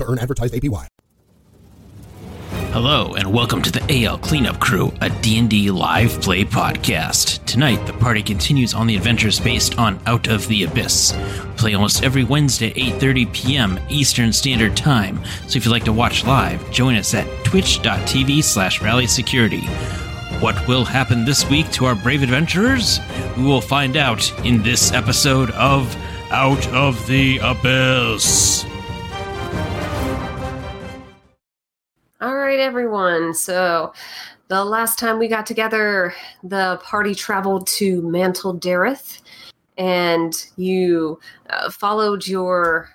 to earn advertised APY. Hello, and welcome to the AL Cleanup Crew, a D&D live play podcast. Tonight, the party continues on the adventures based on Out of the Abyss. We play almost every Wednesday at 8:30 p.m. Eastern Standard Time, so if you'd like to watch live, join us at twitch.tv/rallysecurity. What will happen this week to our brave adventurers? We will find out in this episode of Out of the Abyss. All right, everyone. So the last time we got together, the party traveled to Mantol-Derith, and you followed your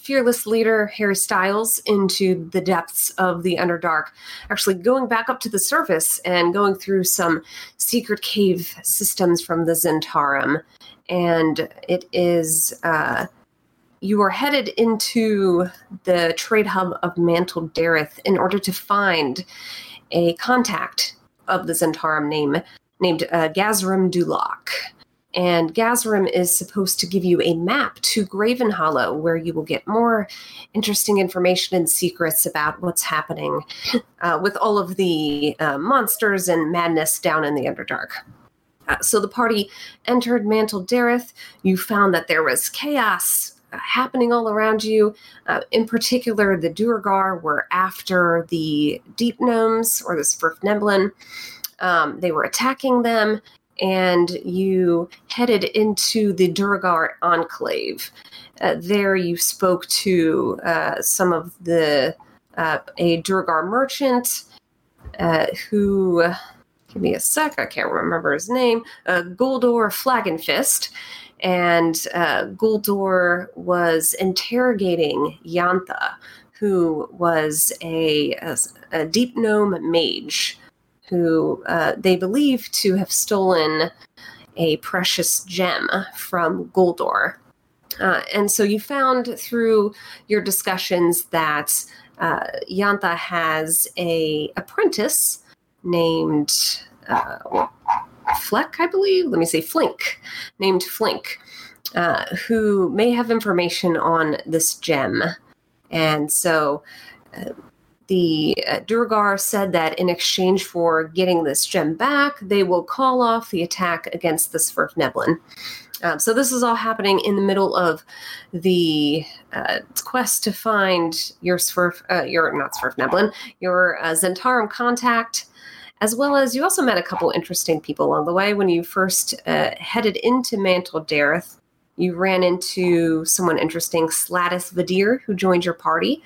fearless leader, Harry Styles, into the depths of the Underdark, actually going back up to the surface and going through some secret cave systems from the Zhentarim. And it is... You are headed into the trade hub of Mantol-Derith in order to find a contact of the Zhentarim named Gazrim Dulok. And Gazrim is supposed to give you a map to Graven Hollow, where you will get more interesting information and secrets about what's happening with all of the monsters and madness down in the Underdark. So the party entered Mantol-Derith. You found that there was chaos happening all around you. In particular, the Duergar were after the Deep Gnomes, or the Svirfneblin. They were attacking them, and you headed into the Duergar enclave. There you spoke to some of the a Duergar merchant who, give me a sec, I can't remember his name, Goldor Flaggenfist. And Goldor was interrogating Jantha, who was a deep gnome mage who they believe to have stolen a precious gem from Goldor. And so you found through your discussions that Jantha has a apprentice named... Flink, named Flink, who may have information on this gem. And so the Duergar said that in exchange for getting this gem back, they will call off the attack against the Svirfneblin. So this is all happening in the middle of the quest to find your Zhentarim contact. As well as you also met a couple interesting people along the way. When you first headed into Mantol-Derith, you ran into someone interesting, Sladis Vadir, who joined your party.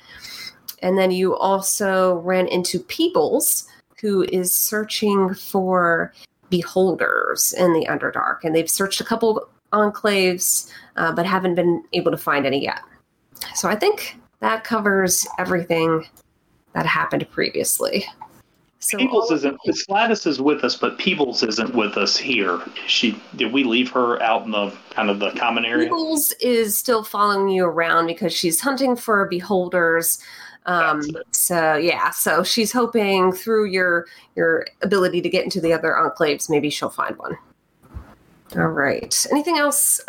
And then you also ran into Peebles, who is searching for beholders in the Underdark. And they've searched a couple enclaves, but haven't been able to find any yet. So I think that covers everything that happened previously. So Peebles isn't. Sladis is with us, but Peebles isn't with us here. Did we leave her out in the kind of the common area? Peebles is still following you around because she's hunting for beholders. So she's hoping through your ability to get into the other enclaves, maybe she'll find one. All right. Anything else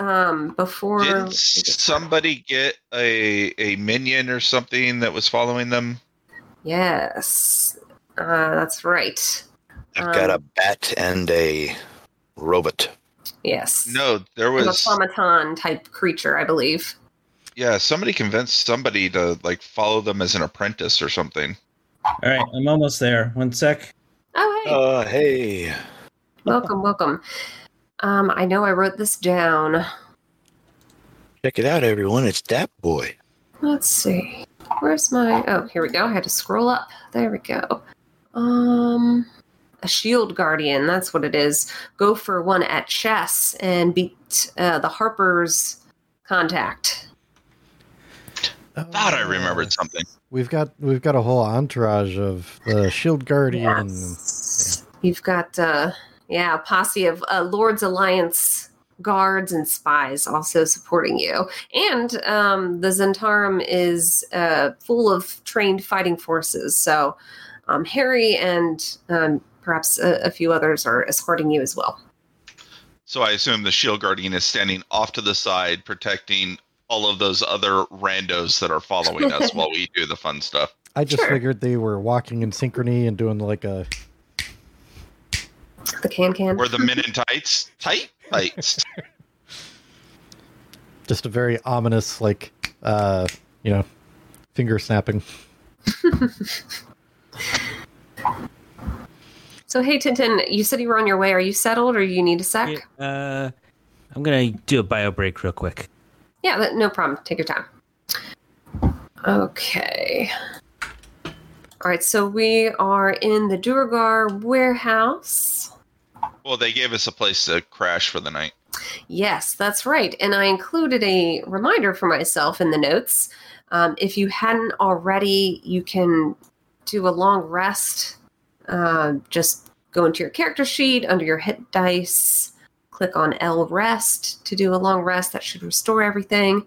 before? Did somebody get a minion or something that was following them? Yes. That's right. I've got a bat and a robot. Yes. No, there was... a automaton-type creature, I believe. Yeah, somebody convinced somebody to, follow them as an apprentice or something. All right, I'm almost there. One sec. Oh, hey. Hey. Welcome. I know I wrote this down. Check it out, everyone. It's that boy. Let's see. Where's my... Oh, here we go. I had to scroll up. There we go. A shield guardian, that's what it is. Go for one at chess and beat the Harper's contact. Thought I remembered something. We've got a whole entourage of the Shield Guardian. Yes. Yeah. You've got a posse of Lord's Alliance guards and spies also supporting you. And the Zhentarim is full of trained fighting forces. So Harry and perhaps a few others are escorting you as well. So I assume the Shield Guardian is standing off to the side, protecting all of those other randos that are following us while we do the fun stuff. I just figured they were walking in synchrony and doing like a... The can-can. Or the men in tights. Tights. Just a very ominous, finger snapping. So, hey, Tintin, you said you were on your way. Are you settled or you need a sec? I'm going to do a bio break real quick. Yeah, no problem. Take your time. Okay. All right, so we are in the Duergar warehouse. Well, they gave us a place to crash for the night. Yes, that's right. And I included a reminder for myself in the notes. If you hadn't already, you can do a long rest. Just go into your character sheet, under your hit dice, click on L rest to do a long rest. That should restore everything.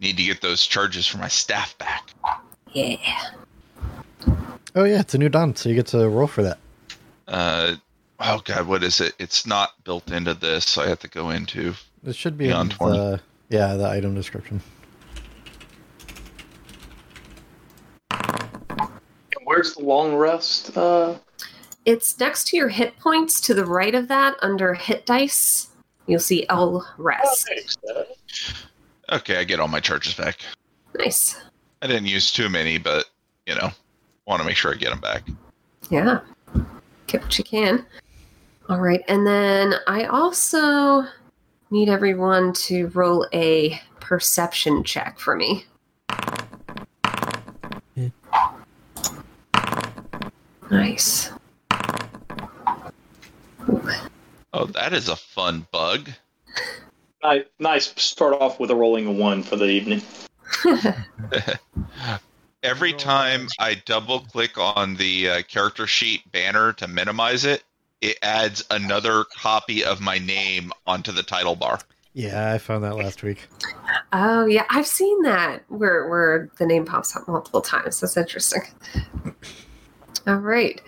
Need to get those charges for my staff back. Yeah. Oh, yeah, it's a new dawn, so you get to roll for that. What is it? It's not built into this, so I have to go into... It should be on the item description. Where's the long rest? It's next to your hit points, to the right of that, under hit dice. You'll see L rest. Oh, okay, I get all my charges back. Nice. I didn't use too many, but, want to make sure I get them back. Yeah. Get what you can. All right, and then I also need everyone to roll a perception check for me. Nice. Oh, that is a fun bug. Nice. Start off with a rolling one for the evening. Every time I double click on the character sheet banner to minimize it, it adds another copy of my name onto the title bar. Yeah, I found that last week. Oh, yeah. I've seen that where the name pops up multiple times. That's interesting. All right.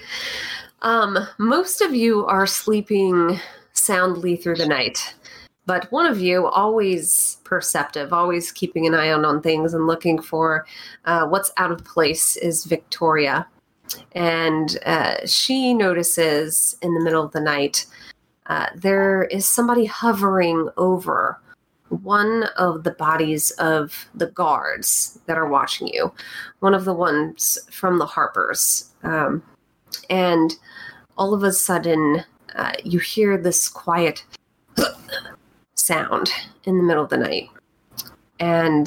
Most of you are sleeping soundly through the night, but one of you, always perceptive, always keeping an eye on things and looking for what's out of place, is Victoria. And she notices in the middle of the night there is somebody hovering over one of the bodies of the guards that are watching you, one of the ones from the Harpers. And all of a sudden, you hear this quiet sound in the middle of the night. And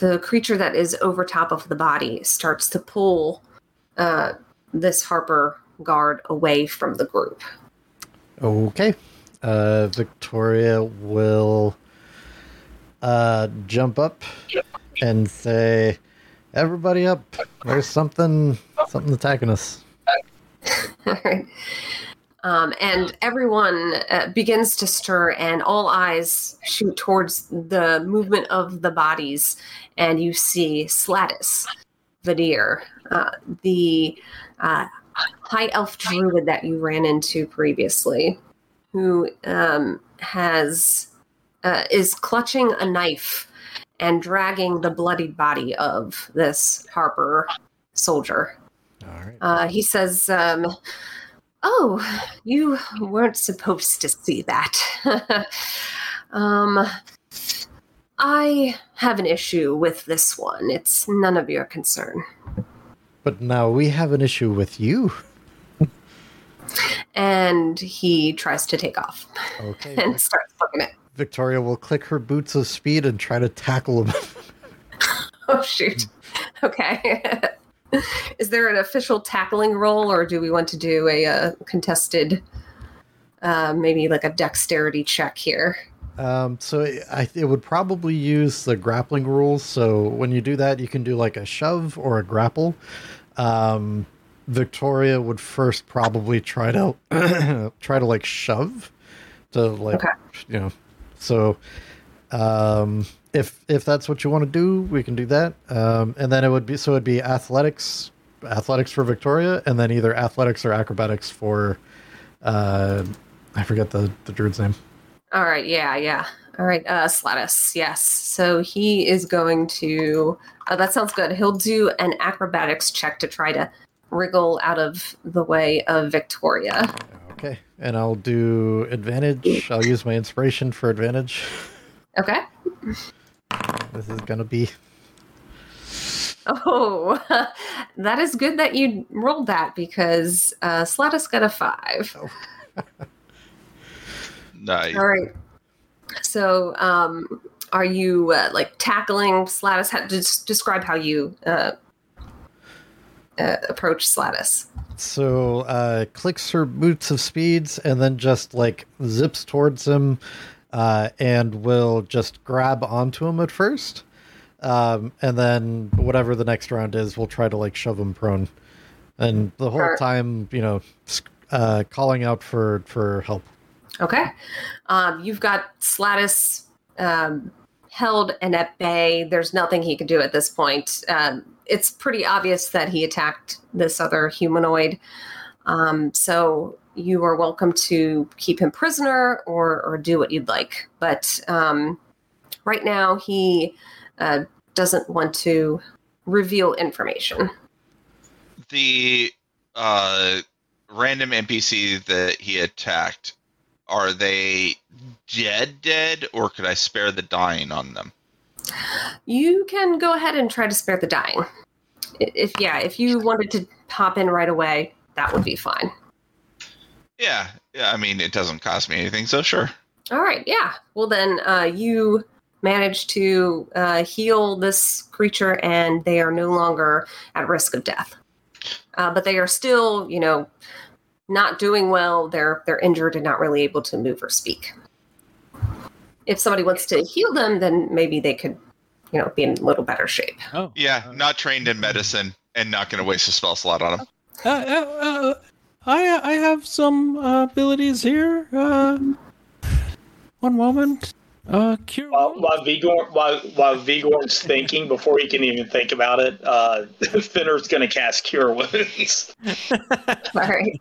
the creature that is over top of the body starts to pull this Harper guard away from the group. Okay. Victoria will jump up and say, "Everybody up! There's something attacking us." All right. And everyone begins to stir, and all eyes shoot towards the movement of the bodies, and you see Sladis Vadir, the high elf druid that you ran into previously, who is clutching a knife and dragging the bloodied body of this Harper soldier. All right. He says, "Oh, you weren't supposed to see that." I have an issue with this one. It's none of your concern. But now we have an issue with you. And he tries to take off. Okay. And starts poking it. Victoria will click her boots of speed and try to tackle him. Oh, shoot. Okay. Is there an official tackling roll, or do we want to do a contested, maybe like a dexterity check here? So it would probably use the grappling rules. So when you do that, you can do like a shove or a grapple. Victoria would first probably try to like shove to like, okay. You know, so, if that's what you want to do, we can do that. And then it'd be athletics for Victoria, and then either athletics or acrobatics for, I forget the druid's name. All right. Yeah. All right. Sladis. Yes. So he is going to, that sounds good. He'll do an acrobatics check to try to wriggle out of the way of Victoria. Okay. And I'll do advantage. I'll use my inspiration for advantage. Okay. This is going to be. Oh, that is good that you rolled that because Sladis got a 5. Oh. Nice. All right. So, are you like tackling Sladis? Describe how you approach Sladis. So, clicks her boots of speeds and then just like zips towards him, and will just grab onto him at first, and then whatever the next round is, we'll try to like shove him prone, and the whole time, you know, calling out for help. Okay. You've got Sladis held and at bay. There's nothing he can do at this point. It's pretty obvious that he attacked this other humanoid. So you are welcome to keep him prisoner or do what you'd like. But right now he doesn't want to reveal information. The random NPC that he attacked, are they dead, or could I spare the dying on them? You can go ahead and try to spare the dying. If you wanted to pop in right away, that would be fine. Yeah, I mean, it doesn't cost me anything, so sure. All right, yeah. Well, then you manage to heal this creature, and they are no longer at risk of death. But they are still, you know, not doing well, they're injured and not really able to move or speak. If somebody wants to heal them, then maybe they could, you know, be in a little better shape. Oh. Yeah, not trained in medicine and not going to waste a spell slot on them. I have some abilities here. One moment. Cure. While Vigor's thinking, before he can even think about it, Finner's going to cast Cure Wounds. All right.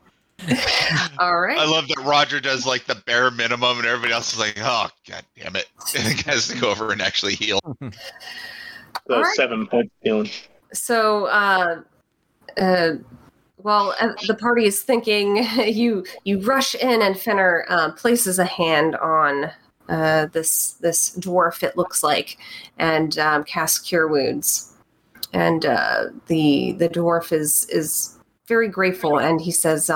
All right. I love that Roger does like the bare minimum, and everybody else is like, "Oh, god damn it!" And it has to go over and actually heal. So right. 7 points healing. So, while the party is thinking, you rush in, and Fenner places a hand on this dwarf. It looks like, and casts Cure Wounds, and the dwarf is very grateful, and he says,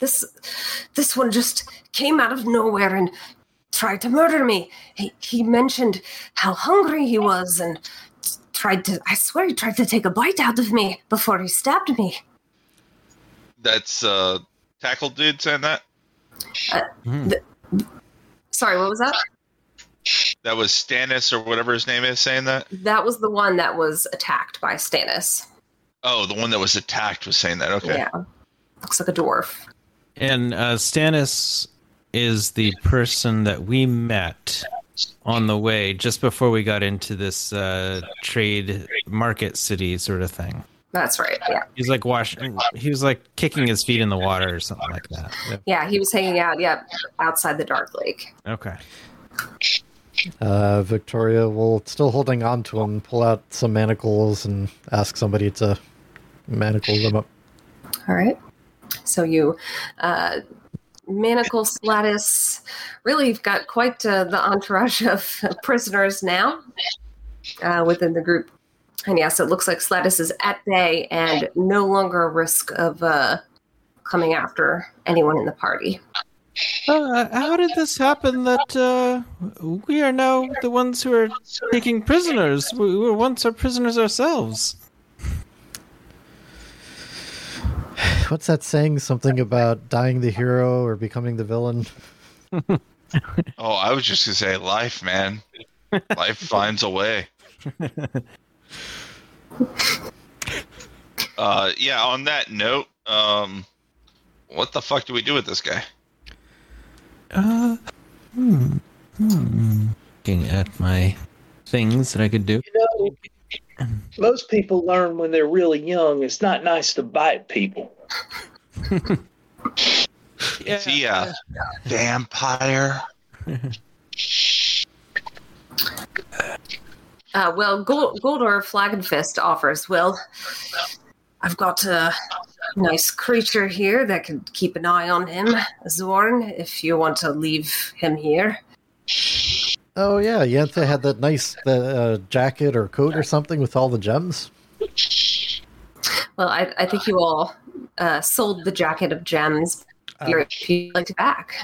this one just came out of nowhere and tried to murder me. He mentioned how hungry he was and tried to take a bite out of me before he stabbed me. That's Tackle Dude saying that? Sorry, what was that? That was Stannis or whatever his name is saying that? That was the one that was attacked by Stannis. Oh, the one that was attacked was saying that. Okay. Yeah. Looks like a dwarf. And Stannis is the person that we met on the way just before we got into this trade market city sort of thing. That's right. Yeah. He's like kicking his feet in the water or something like that. Yep. Yeah, he was hanging out, outside the Dark Lake. Okay. Victoria will, still holding on to him, pull out some manacles and ask somebody to manacle them up. All right. So you manacle Sladis. Really, you've got quite the entourage of prisoners now within the group. And yes, it looks like Sladis is at bay and no longer a risk of coming after anyone in the party. How did this happen that we are now the ones who are taking prisoners? We were once our prisoners ourselves. What's that saying? Something about dying the hero or becoming the villain? Oh, I was just going to say life, man. Life finds a way. Yeah, on that note, what the fuck do we do with this guy? Looking at my things that I could do. You know, most people learn when they're really young it's not nice to bite people. Is he a vampire? Well, Goldor Flaggenfist offers, well, I've got a nice creature here that can keep an eye on him, Zorn, if you want to leave him here. Oh, yeah, Jantha had that nice jacket or coat or something with all the gems. Well, I think you all sold the jacket of gems if you'd like it back.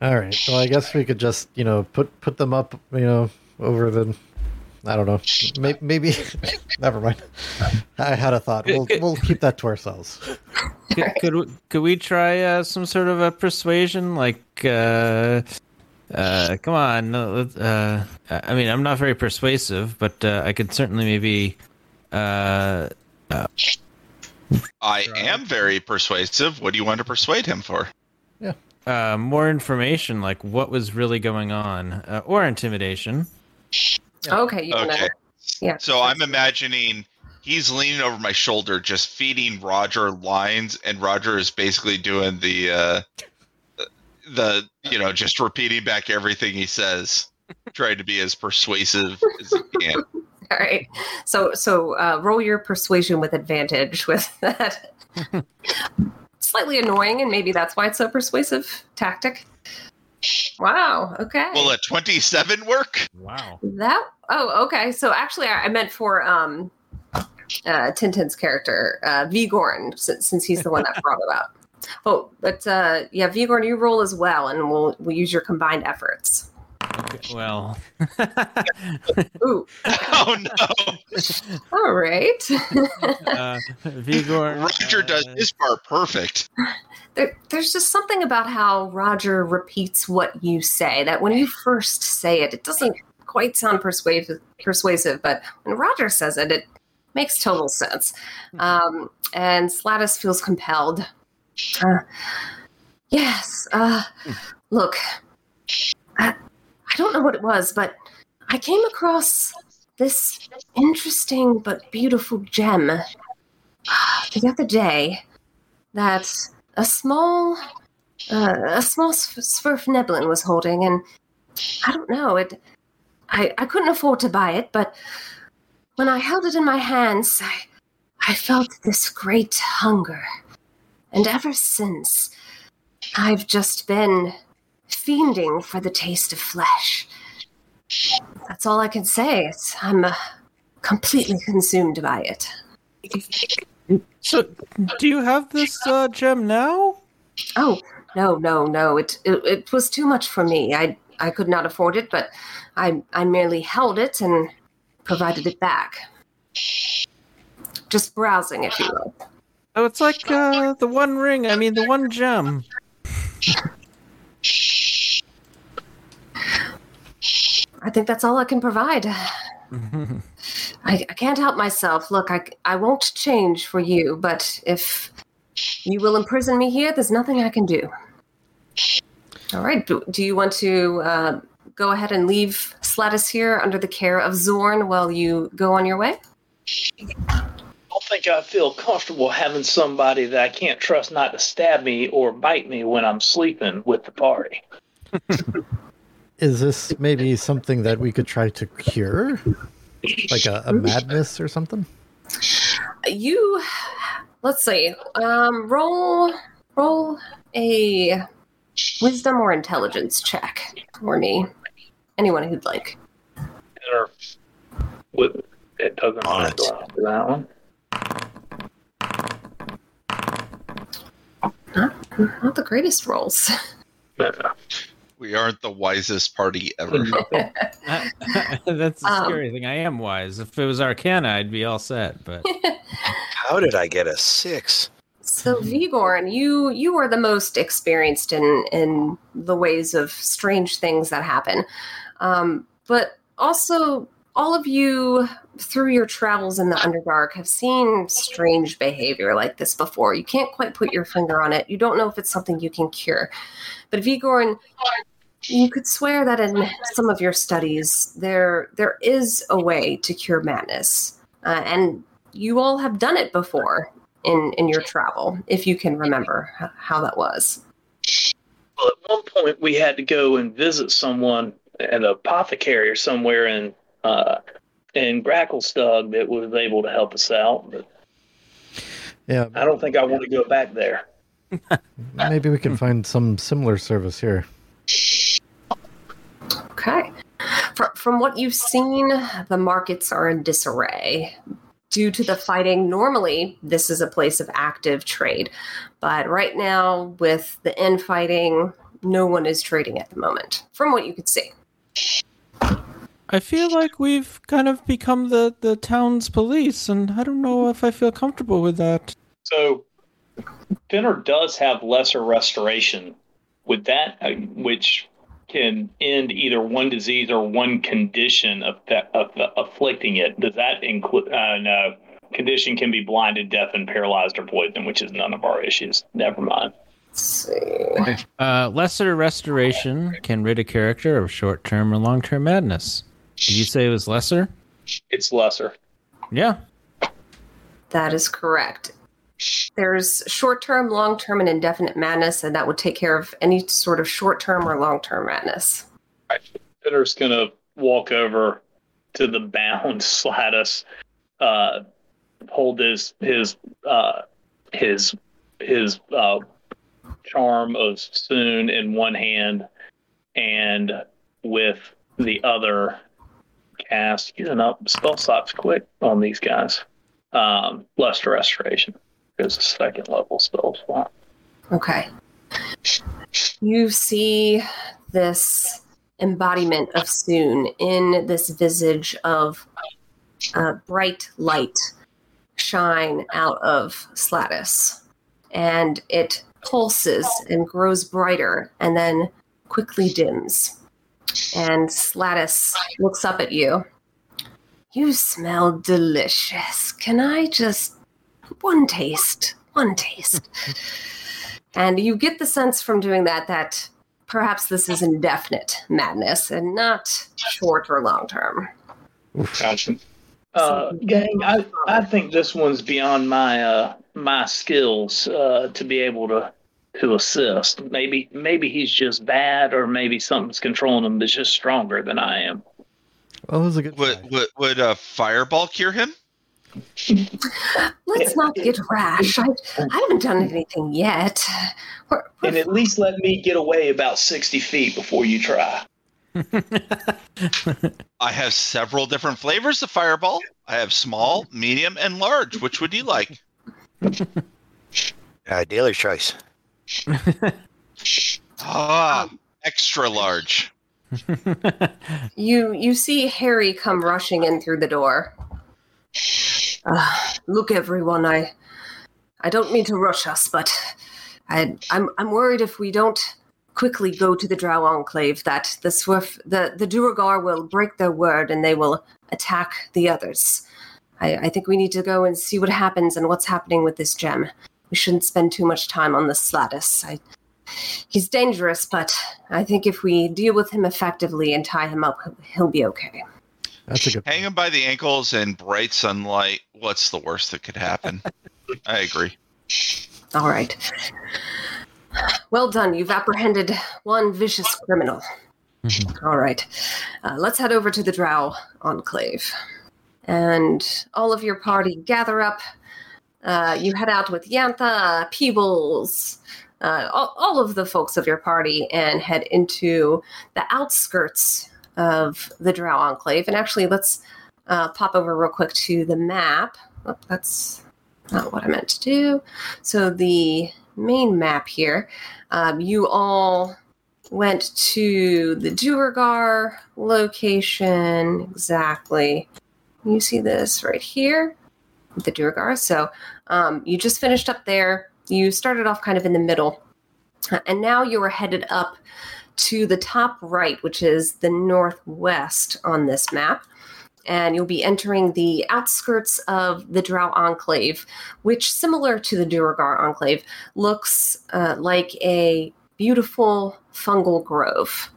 All right, so I guess we could just, you know, put them up, you know, over the, I don't know, maybe. Never mind. I had a thought. We'll keep that to ourselves. Could we try some sort of a persuasion? Like, come on. I mean, I'm not very persuasive, but I could certainly maybe. I am very persuasive. What do you want to persuade him for? Yeah. More information, like what was really going on, or intimidation. Okay. Yeah. So I'm imagining he's leaning over my shoulder, just feeding Roger lines, and Roger is basically doing the you know, just repeating back everything he says, trying to be as persuasive as he can. All right. So roll your persuasion with advantage with that. Slightly annoying, and maybe that's why it's so persuasive tactic. Wow. Okay. Will a 27 work? Wow. Okay. So actually, I meant for Tintin's character, Vigorn, since he's the one that brought it up. Oh, but yeah, Vigorn, you roll as well, and we'll use your combined efforts. Okay, well. Ooh. Oh no. All right. Vigorn. Roger does his part perfect. There's just something about how Roger repeats what you say that when you first say it, it doesn't quite sound persuasive, but when Roger says it, it makes total sense. And Sladis feels compelled. Yes. Look. I don't know what it was, but I came across this interesting but beautiful gem the other day that a small Svirfneblin was holding, and I don't know, I couldn't afford to buy it, but when I held it in my hands, I felt this great hunger, and ever since, I've just been fiending for the taste of flesh. That's all I can say. I'm completely consumed by it. So, do you have this gem now? Oh, no. It was too much for me. I could not afford it, but I merely held it and provided it back. Just browsing, if you will. Oh, it's like the one gem. I think that's all I can provide. Mm-hmm. I can't help myself. Look, I won't change for you, but if you will imprison me here, there's nothing I can do. All right. Do you want to go ahead and leave Sladis here under the care of Zorn while you go on your way? I think I feel comfortable having somebody that I can't trust not to stab me or bite me when I'm sleeping with the party. Is this maybe something that we could try to cure? Like a madness or something? You, let's see, roll a wisdom or intelligence check for me. Anyone who'd like. It doesn't matter for that one. Not the greatest rolls. No. We aren't the wisest party ever. That's the scary thing. I am wise. If it was Arcana, I'd be all set. But how did I get a 6? So Vigorn, you are the most experienced in the ways of strange things that happen. But also, all of you, through your travels in the Underdark, have seen strange behavior like this before. You can't quite put your finger on it. You don't know if it's something you can cure. But Vigorn, you could swear that in some of your studies, there is a way to cure madness. And you all have done it before in your travel, if you can remember how that was. Well, at one point, we had to go and visit someone, an apothecary or somewhere in Gracklestug that was able to help us out. But yeah, I don't think I want to go back there. Maybe we can find some similar service here. Okay. From what you've seen, the markets are in disarray. Due to the fighting, normally this is a place of active trade. But right now, with the infighting, no one is trading at the moment, from what you could see. I feel like we've kind of become the town's police, and I don't know if I feel comfortable with that. So, Fenner does have lesser restoration with that, which can end either one disease or one condition of afflicting it. Does that include... no. Condition can be blinded, deafened, paralyzed, or poisoned, which is none of our issues. Never mind. Let's see. Lesser restoration can rid a character of short-term or long-term madness. Did you say it was lesser? It's lesser. Yeah. That is correct. There's short-term, long-term, and indefinite madness, and that would take care of any sort of short-term or long-term madness. Right. Fitter's going to walk over to the bound Sladis, hold his charm of Soon in one hand, and with the other cast, using up spell slots quick on these guys. Luster Restoration is a second level spell slot. Okay. You see this embodiment of Soon in this visage of bright light shine out of Sladis, and it pulses and grows brighter and then quickly dims. And Sladis looks up at you. You smell delicious. Can I just... One taste. And you get the sense from doing that perhaps this is indefinite madness and not short or long-term. Gotcha. Gang, I think this one's beyond my skills to be able to assist. Maybe he's just bad, or maybe something's controlling him that's just stronger than I am. Well, was a good would a fireball cure him? Let's not get rash. I haven't done anything yet. And at least let me get away about 60 feet before you try. I have several different flavors of fireball. I have small, medium, and large. Which would you like? Dealer's choice. Extra large. You see Harry come rushing in through the door. Look, everyone, I don't mean to rush us, but I'm worried if we don't quickly go to the Drow Enclave that the Duergar will break their word and they will attack the others. I think we need to go and see what happens and what's happening with this gem. We shouldn't spend too much time on the Sladis. He's dangerous, but I think if we deal with him effectively and tie him up, he'll be okay. That's a good Hang him by the ankles in bright sunlight. What's the worst that could happen? I agree. All right. Well done. You've apprehended one vicious criminal. Mm-hmm. All right. Let's head over to the Drow Enclave. And all of your party gather up. You head out with Jantha, Peebles, all of the folks of your party, and head into the outskirts of the Drow Enclave. And actually, let's pop over real quick to the map. Oh, that's not what I meant to do. So the main map here. You all went to the Duergar location exactly. You see this right here, the Duergar. So you just finished up there. You started off kind of in the middle, and now you are headed up to the top right, which is the northwest on this map. And you'll be entering the outskirts of the Drow Enclave, which, similar to the Duergar Enclave, looks like a beautiful fungal grove.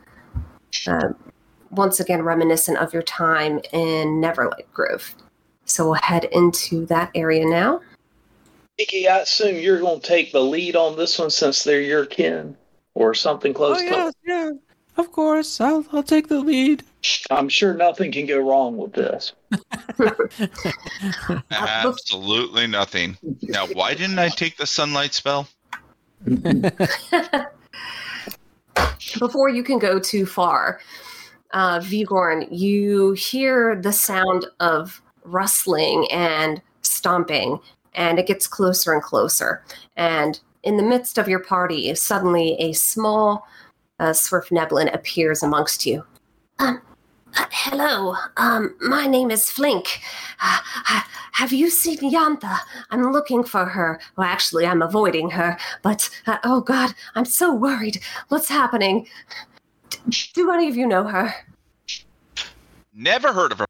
Once again, reminiscent of your time in Neverlight Grove. So we'll head into that area now. Nikki, I assume you're going to take the lead on this one since they're your kin or something close to it. Yeah. Of course, I'll take the lead. I'm sure nothing can go wrong with this. Absolutely nothing. Now, why didn't I take the sunlight spell? Before you can go too far, Vigorn, you hear the sound of rustling and stomping, and it gets closer and closer. And in the midst of your party, suddenly a small... Svirfneblin appears amongst you. Hello. My name is Flink. Have you seen Jantha? I'm looking for her. Well, actually, I'm avoiding her. But, oh, God, I'm so worried. What's happening? Do any of you know her? Never heard of her.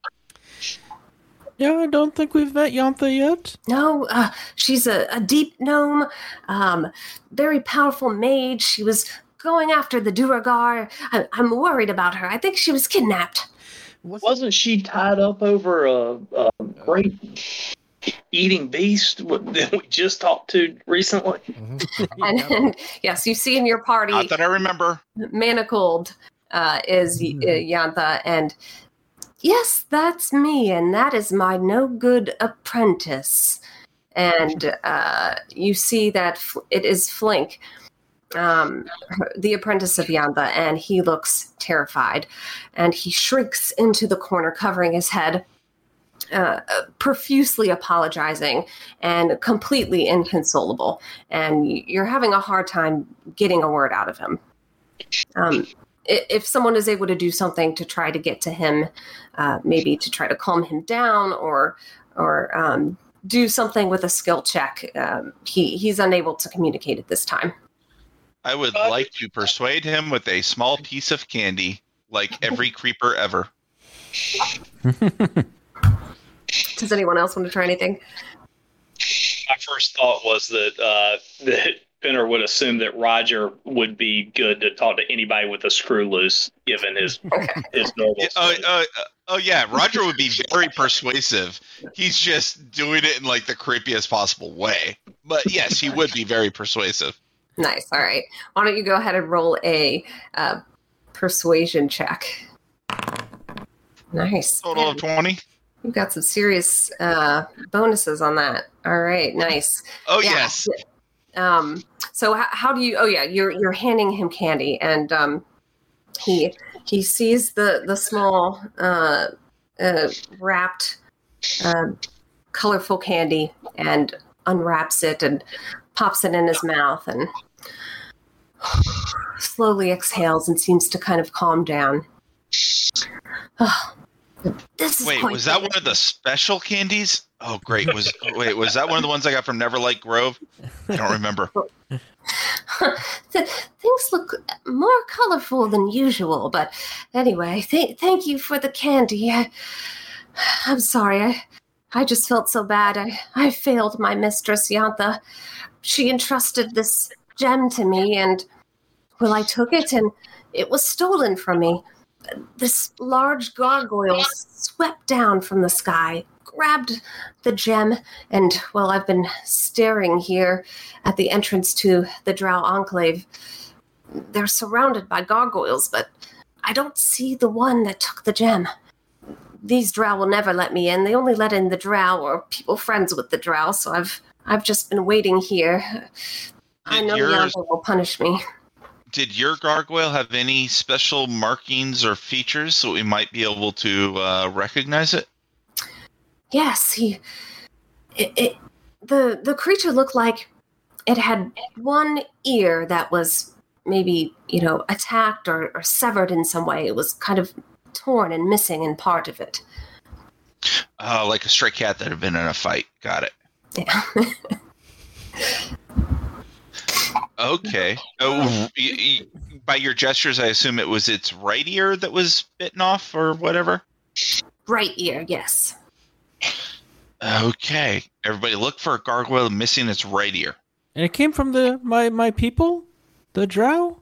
Yeah, I don't think we've met Jantha yet. No, she's a deep gnome, very powerful mage. She was... going after the Duergar. I'm worried about her. I think she was kidnapped. Wasn't she tied up over a great eating beast that we just talked to recently? Mm-hmm. And yes, you see in your party... Not that I remember. Manacled is Jantha, and yes, that's me, and that is my no good apprentice. And you see that it is Flink, the apprentice of Jantha, and he looks terrified, and he shrinks into the corner, covering his head, profusely apologizing and completely inconsolable, and you're having a hard time getting a word out of him. If someone is able to do something to try to get to him, maybe to try to calm him down or do something with a skill check, he's unable to communicate at this time. I would like to persuade him with a small piece of candy, like every creeper ever. Does anyone else want to try anything? My first thought was that Penner would assume that Roger would be good to talk to anybody with a screw loose, given his normal. Yeah, Roger would be very persuasive. He's just doing it in like the creepiest possible way. But yes, he would be very persuasive. Nice. All right. Why don't you go ahead and roll a persuasion check? Nice. Total of 20. You've got some serious bonuses on that. All right. Nice. Oh, yeah. Yes. So how do you? Oh, yeah. You're handing him candy, and he sees the small wrapped colorful candy and unwraps it and pops it in his mouth and slowly exhales and seems to kind of calm down. Oh, this is was that one of the special candies? Oh, great. Was that one of the ones I got from Neverlight Grove? I don't remember. Things look more colorful than usual, but anyway, thank you for the candy. I'm sorry. I just felt so bad. I failed my mistress, Jantha. She entrusted this gem to me, and, well, I took it, and it was stolen from me. This large gargoyle swept down from the sky, grabbed the gem, and, well, I've been staring here at the entrance to the Drow Enclave. They're surrounded by gargoyles, but I don't see the one that took the gem. These Drow will never let me in. They only let in the Drow or people friends with the Drow, so I've just been waiting here. I know Jantha will punish me. Did your gargoyle have any special markings or features so we might be able to recognize it? Yes, the creature looked like it had one ear that was maybe, attacked or severed in some way. It was kind of torn and missing in part of it. Oh, like a stray cat that had been in a fight. Got it. Yeah. Okay. Oh, by your gestures, I assume it was its right ear that was bitten off or whatever? Right ear, yes. Okay. Everybody look for a gargoyle missing its right ear. And it came from my people? The drow?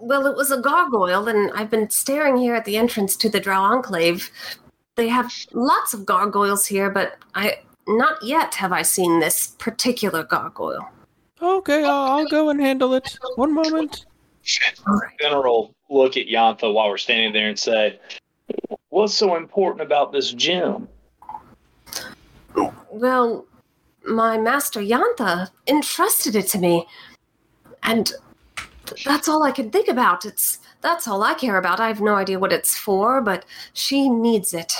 Well, it was a gargoyle, and I've been staring here at the entrance to the drow enclave. They have lots of gargoyles here, but not yet have I seen this particular gargoyle. Okay, I'll go and handle it. One moment. General, look at Jantha while we're standing there and say, what's so important about this gem? Well, my master Jantha entrusted it to me, and that's all I can think about. That's all I care about. I have no idea what it's for, but she needs it.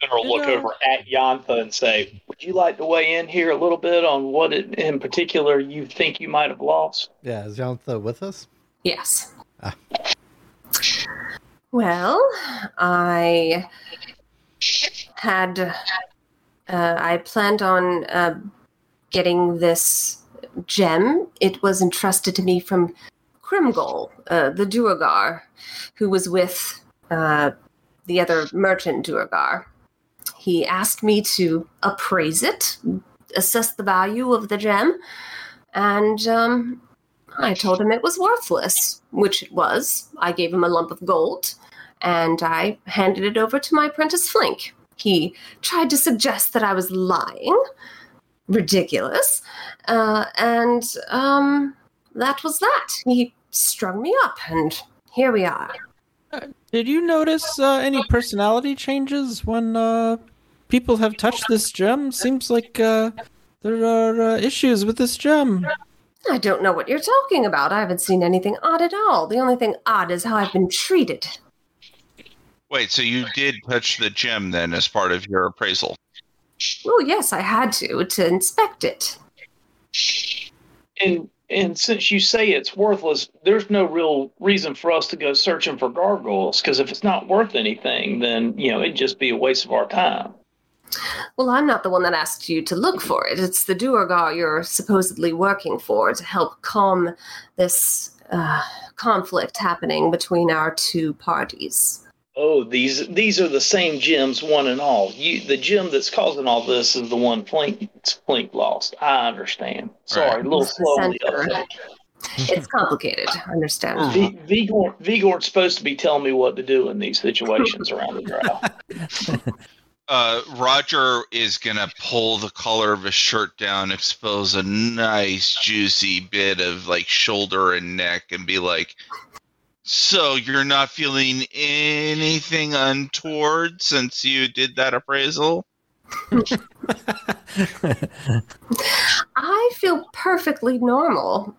General, look over at Jantha and say, would you like to weigh in here a little bit on what in particular you think you might have lost? Yeah, is Jantha with us? Yes. Ah. Well, I planned on getting this gem. It was entrusted to me from Krimgol, the Duergar, who was with the other merchant Duergar. He asked me to appraise it, assess the value of the gem, and I told him it was worthless, which it was. I gave him a lump of gold, and I handed it over to my apprentice Flink. He tried to suggest that I was lying. Ridiculous. And that was that. He strung me up, and here we are. Did you notice any personality changes when people have touched this gem? Seems like there are issues with this gem. I don't know what you're talking about. I haven't seen anything odd at all. The only thing odd is how I've been treated. Wait, so you did touch the gem then as part of your appraisal? Oh, yes, I had to inspect it. And since you say it's worthless, there's no real reason for us to go searching for gargoyles, because if it's not worth anything, then, it'd just be a waste of our time. Well, I'm not the one that asked you to look for it. It's the Duergar you're supposedly working for to help calm this conflict happening between our two parties. Oh, these are the same gems, one and all. The gem that's causing all this is the one Flink lost. I understand. Sorry, a little slow on the update. It's complicated. I understand. Vigor's supposed to be telling me what to do in these situations around the ground. Roger is going to pull the collar of his shirt down, expose a nice, juicy bit of, shoulder and neck, and be like... So you're not feeling anything untoward since you did that appraisal? I feel perfectly normal.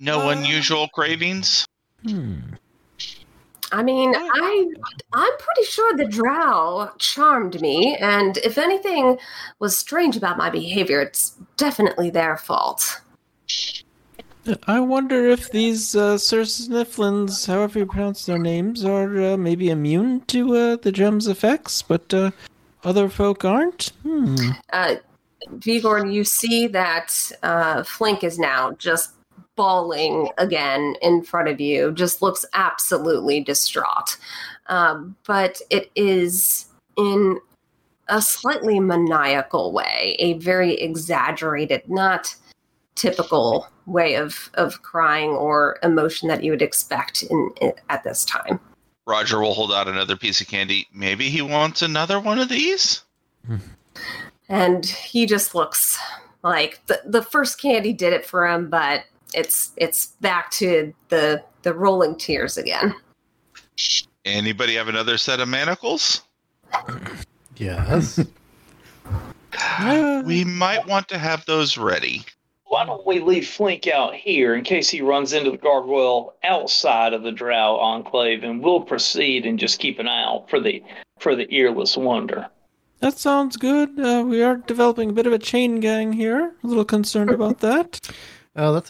No unusual cravings? I mean, I'm pretty sure the drow charmed me, and if anything was strange about my behavior, it's definitely their fault. I wonder if these Sir Snifflins, however you pronounce their names, are maybe immune to the gem's effects, but other folk aren't? Vigor, you see that Flink is now just bawling again in front of you, just looks absolutely distraught. But it is in a slightly maniacal way, a very exaggerated, not typical way of crying or emotion that you would expect in at this time. Roger will hold out another piece of candy. Maybe he wants another one of these? And he just looks like the first candy did it for him, but it's back to the rolling tears again. Anybody have another set of manacles? Yes. We might want to have those ready. Why don't we leave Flink out here in case he runs into the gargoyle outside of the drow enclave, and we'll proceed and just keep an eye out for the earless wonder. That sounds good. We are developing a bit of a chain gang here. A little concerned about that.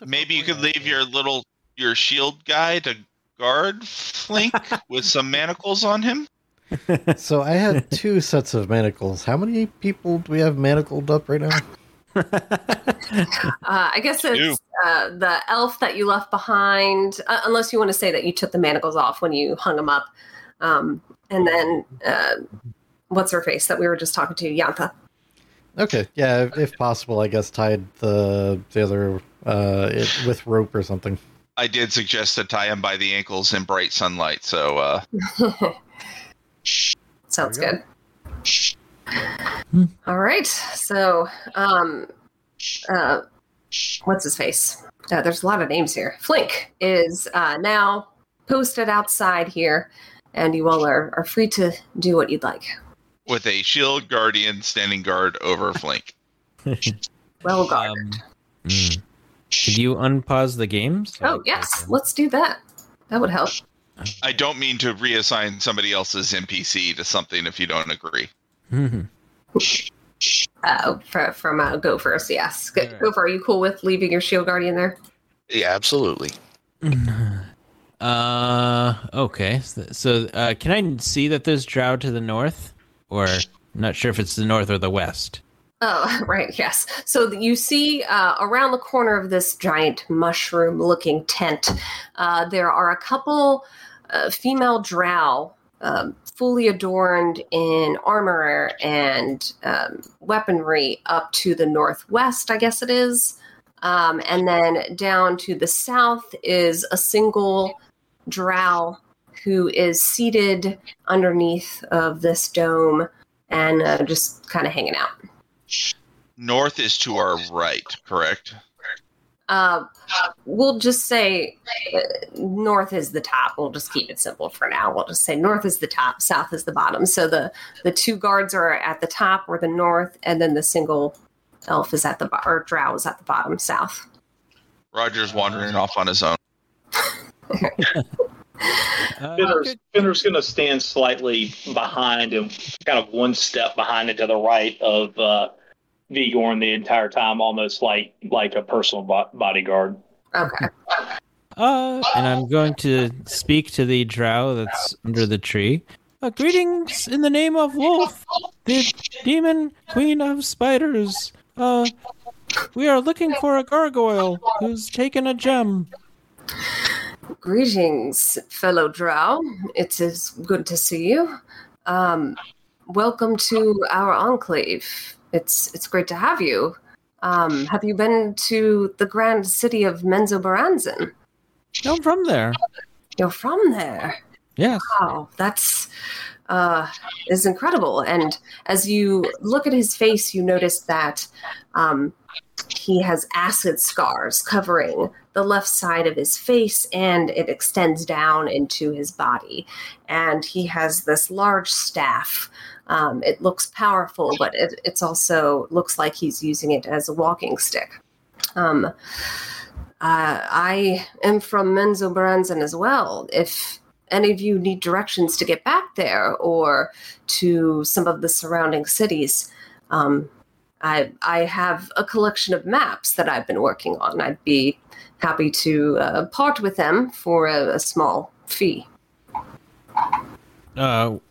Maybe you could leave your shield guy to guard Flink with some manacles on him. So I had 2 sets of manacles. How many people do we have manacled up right now? I guess it's the elf that you left behind, unless you want to say that you took the manacles off when you hung them up. And then what's her face that we were just talking to, Jantha. Okay, yeah, if possible, I guess tied the other with rope or something. I did suggest to tie him by the ankles in bright sunlight, so... Sounds good. All right, so... what's his face? There's a lot of names here. Flink is now posted outside here, and you all are free to do what you'd like. With a shield guardian standing guard over Flink. Well guarded. Did you unpause the games? Oh, yes. Let's do that. That would help. I don't mean to reassign somebody else's NPC to something if you don't agree. From Gophers, yes. Good. Right. Gopher, are you cool with leaving your shield guardian there? Yeah, absolutely. Okay. So can I see that there's drow to the north? Or not sure if it's the north or the west. Oh, right, yes. So you see around the corner of this giant mushroom-looking tent, there are a couple female drow fully adorned in armor and weaponry up to the northwest, I guess it is. And then down to the south is a single drow who is seated underneath of this dome and just kind of hanging out. North is to our right, correct? We'll just say north is the top. We'll just keep it simple for now. We'll just say north is the top, south is the bottom. So the two guards are at the top or the north, and then the single elf is at the bottom, or drow is at the bottom, south. Roger's wandering off on his own. Spinner's going to stand slightly behind and kind of one step behind and to the right of Vigorn the entire time, almost like a personal bodyguard. Okay. And I'm going to speak to the drow that's under the tree. Greetings in the name of Wolf, the demon queen of spiders. We are looking for a gargoyle who's taken a gem. Greetings, fellow drow. It is good to see you. Welcome to our enclave. It's great to have you. Have you been to the grand city of Menzoberranzan? I'm from there. You're from there? Yes. Wow, that's is incredible. And as you look at his face, you notice that he has acid scars covering the left side of his face, and it extends down into his body. And he has this large staff. It looks powerful, but it's also looks like he's using it as a walking stick. I am from Menzoberranzan as well. If any of you need directions to get back there or to some of the surrounding cities, I have a collection of maps that I've been working on. I'd be happy to part with them for a small fee.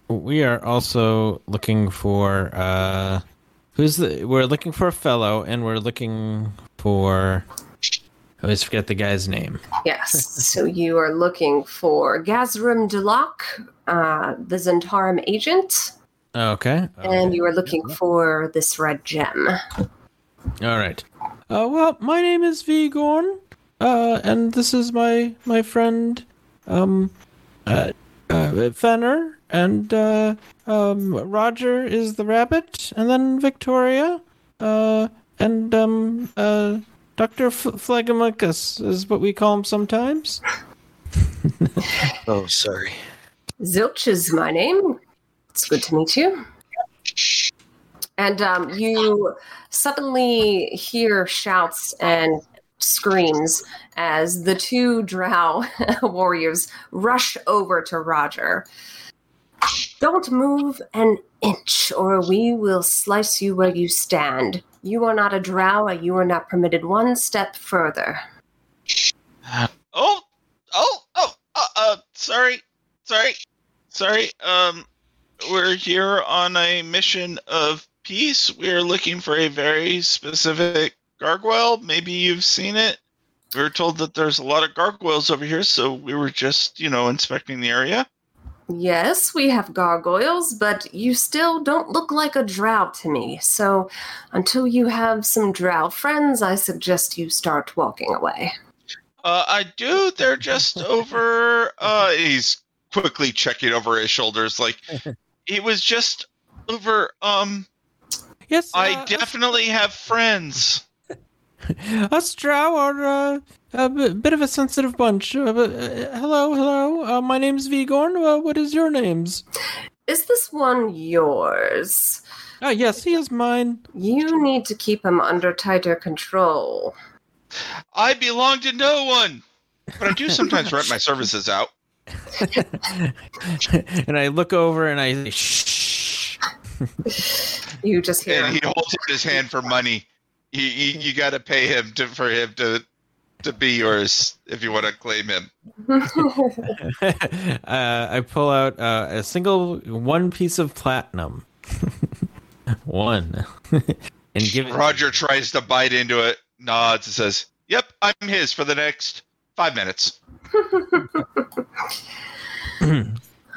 We are also looking for we're looking for a fellow, and we're looking for, I always forget the guy's name. Yes, so you are looking for Gazrim Dulok, the Zhentarim agent. Okay. And you are looking for this red gem. All right. Well, my name is Vigorn, and this is my friend, Fenner, and Roger is the rabbit, and then Victoria, and Dr. Flaggenfist is what we call him sometimes. Oh, sorry. Zilch is my name. It's good to meet you. And you suddenly hear shouts and screams as the two drow warriors rush over to Roger. Don't move an inch, or we will slice you where you stand. You are not a drow, and you are not permitted one step further. Sorry. We're here on a mission of peace. We're looking for a very specific gargoyle. Maybe you've seen it. We were told that there's a lot of gargoyles over here, so we were just, you know, inspecting the area. Yes, we have gargoyles, but you still don't look like a drow to me. So until you have some drow friends, I suggest you start walking away. I do. They're just over... he's quickly checking over his shoulders. Like, it was just over... Yes, I definitely have friends. Us drow are a bit of a sensitive bunch. Hello. My name's Vigorn. What is your names? Is this one yours? Yes, he is mine. You need to keep him under tighter control. I belong to no one, but I do sometimes rent my services out. And I look over and I shh. You just hear. And he holds up his hand for money. You got to pay him for him to be yours if you want to claim him. I pull out a single one piece of platinum. One. And give it. Roger tries to bite into it, nods, and says, "Yep, I'm his for the next 5 minutes."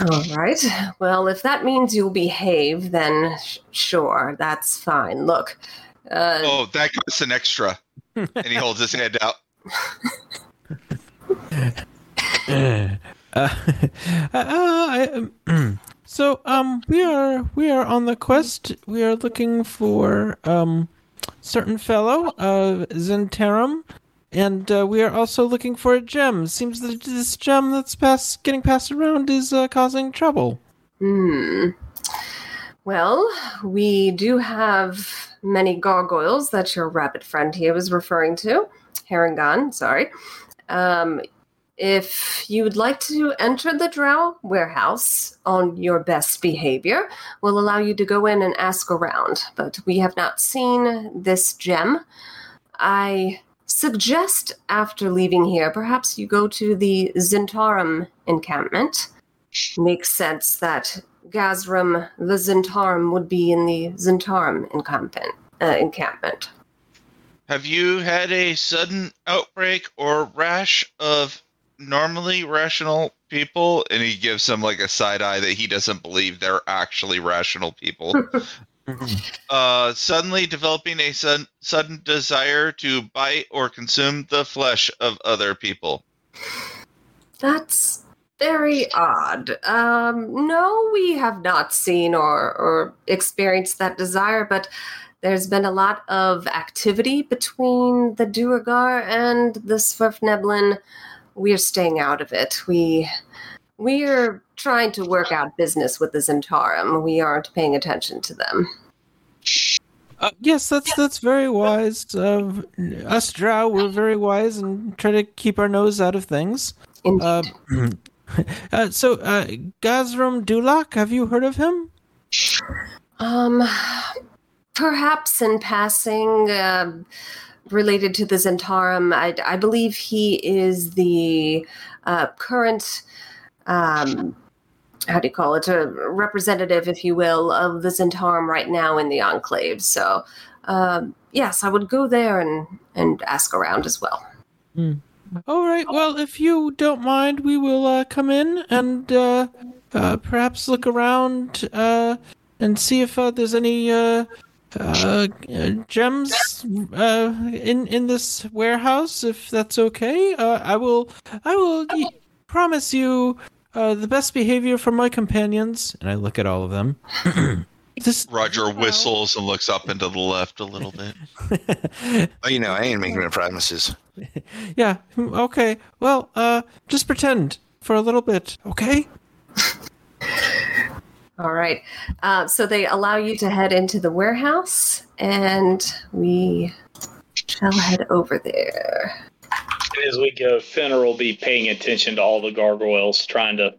All right. Well, if that means you'll behave, then sure, that's fine. Look. That costs an extra. And he holds his hand out. We are on the quest. We are looking for certain fellow of Zhentarim, and we are also looking for a gem. Seems that this gem that's getting passed around is causing trouble. Well, we do have many gargoyles that your rabbit friend here was referring to. Harangon, sorry. If you would like to enter the drow warehouse on your best behavior, we'll allow you to go in and ask around. But we have not seen this gem. I suggest after leaving here, perhaps you go to the Zhentarim encampment. Makes sense that Gazrim, the Zhentarim, would be in the Zhentarim encampment. Have you had a sudden outbreak or rash of normally rational people? And he gives them like a side eye that he doesn't believe they're actually rational people. Suddenly developing a sudden desire to bite or consume the flesh of other people. That's... very odd. No, we have not seen or experienced that desire, but there's been a lot of activity between the Duergar and the Svirfneblin. We're staying out of it. We're trying to work out business with the Zhentarim. We aren't paying attention to them. Yes, that's very wise. Us drow, we're very wise and try to keep our nose out of things. Indeed. So, Gazrim Dulok, have you heard of him? Perhaps in passing, related to the Zhentarim. I believe he is the current, a representative, if you will, of the Zhentarim right now in the Enclave. So, yes, I would go there and ask around as well. All right, well, if you don't mind, we will come in and perhaps look around and see if there's any gems in this warehouse, if that's okay. I will promise you the best behavior from my companions. And I look at all of them. Roger whistles and looks up into the left a little bit. I ain't making no promises. Yeah, okay. Well, just pretend for a little bit, okay? All right. So they allow you to head into the warehouse, and we shall head over there. As we go, Fenner will be paying attention to all the gargoyles, trying to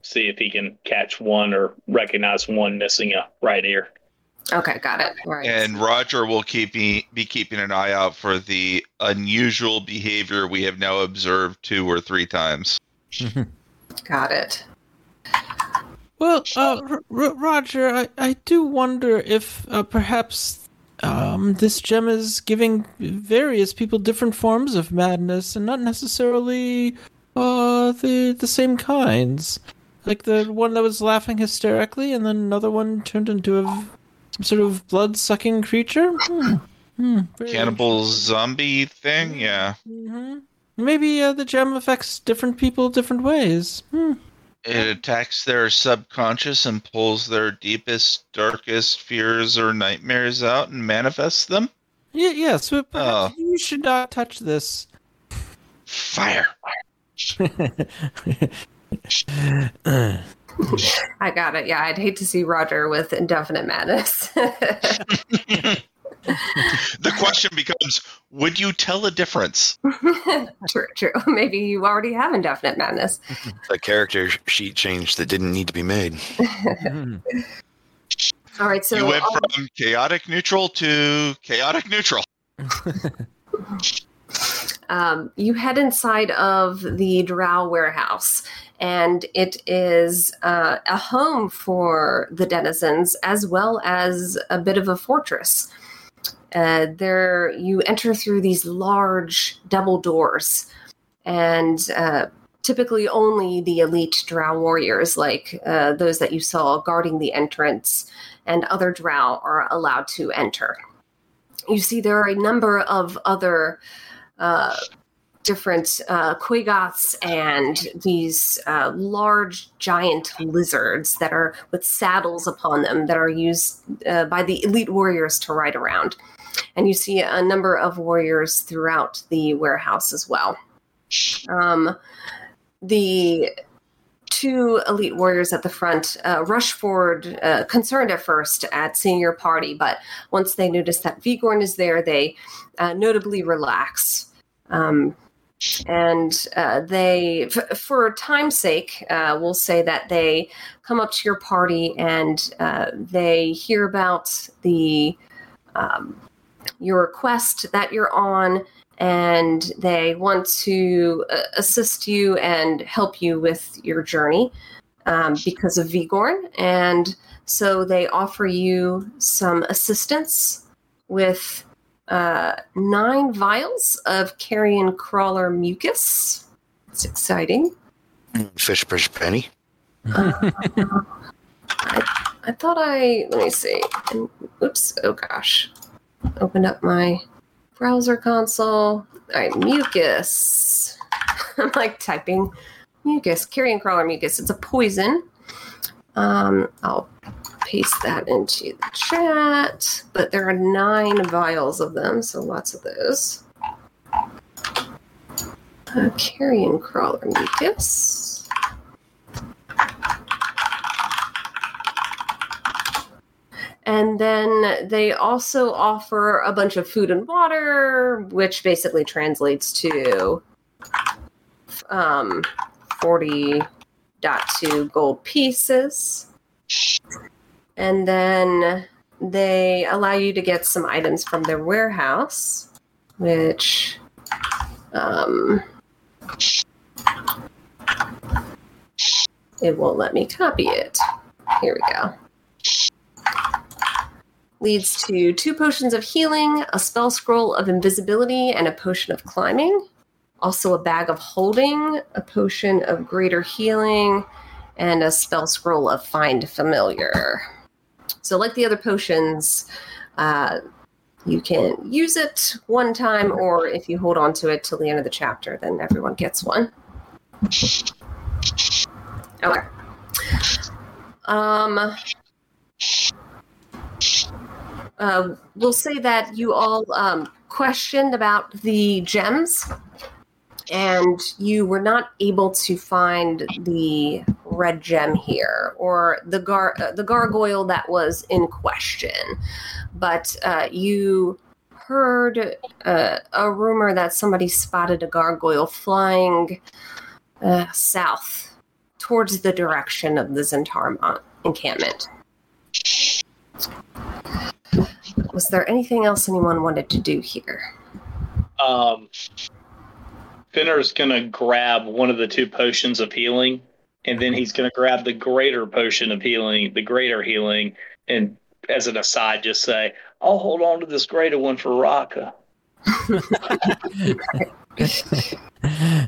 see if he can catch one or recognize one missing a right ear. Okay, got it. Right. And Roger will be keeping an eye out for the unusual behavior we have now observed 2 or 3 times. Got it. Well, Roger, I do wonder if perhaps This gem is giving various people different forms of madness, and not necessarily the same kinds. Like the one that was laughing hysterically, and then another one turned into some sort of blood-sucking creature. Cannibal zombie thing, yeah. Mm-hmm. Maybe the gem affects different people different ways. It attacks their subconscious and pulls their deepest, darkest fears or nightmares out and manifests them? Yeah, so you should not touch this. Fire. I got it. Yeah, I'd hate to see Roger with indefinite madness. The question becomes, would you tell a difference? True. Maybe you already have indefinite madness. A character sheet change that didn't need to be made. All right, so you went from chaotic neutral to chaotic neutral. You head inside of the Drow warehouse, and it is a home for the denizens as well as a bit of a fortress. There you enter through these large double doors, and typically only the elite Drow warriors, like those that you saw guarding the entrance, and other Drow are allowed to enter. You see there are a number of other different Quagoths and these large giant lizards that are with saddles upon them that are used by the elite warriors to ride around. And you see a number of warriors throughout the warehouse as well. The two elite warriors at the front rush forward, concerned at first at seeing your party, but once they notice that Vigorn is there, they notably relax. And they, for time's sake, we'll say that they come up to your party and they hear about your quest that you're on, and they want to assist you and help you with your journey because of Vigorn. And so they offer you some assistance with 9 vials of carrion crawler mucus. It's exciting. Fishbush penny. I thought let me see. Oops. Oh gosh. Opened up my browser console. All right, mucus. I'm like typing mucus, carrion crawler mucus. It's a poison. I'll paste that into the chat. But there are 9 vials of them, so lots of those. Carrion crawler mucus. And then they also offer a bunch of food and water, which basically translates to 40.2 gold pieces. And then they allow you to get some items from their warehouse, which it won't let me copy it. Here we go. Leads to 2 potions of healing, a spell scroll of invisibility, and a potion of climbing. Also a bag of holding, a potion of greater healing, and a spell scroll of find familiar. So like the other potions, you can use it one time, or if you hold on to it till the end of the chapter, then everyone gets one. Okay. We'll say that you all questioned about the gems, and you were not able to find the red gem here, or the gargoyle that was in question. But you heard a rumor that somebody spotted a gargoyle flying south towards the direction of the Zhentarim encampment. Was there anything else anyone wanted to do here? Finner's going to grab one of the 2 potions of healing, and then he's going to grab the greater potion of healing, the greater healing, and as an aside, just say, I'll hold on to this greater one for Raka.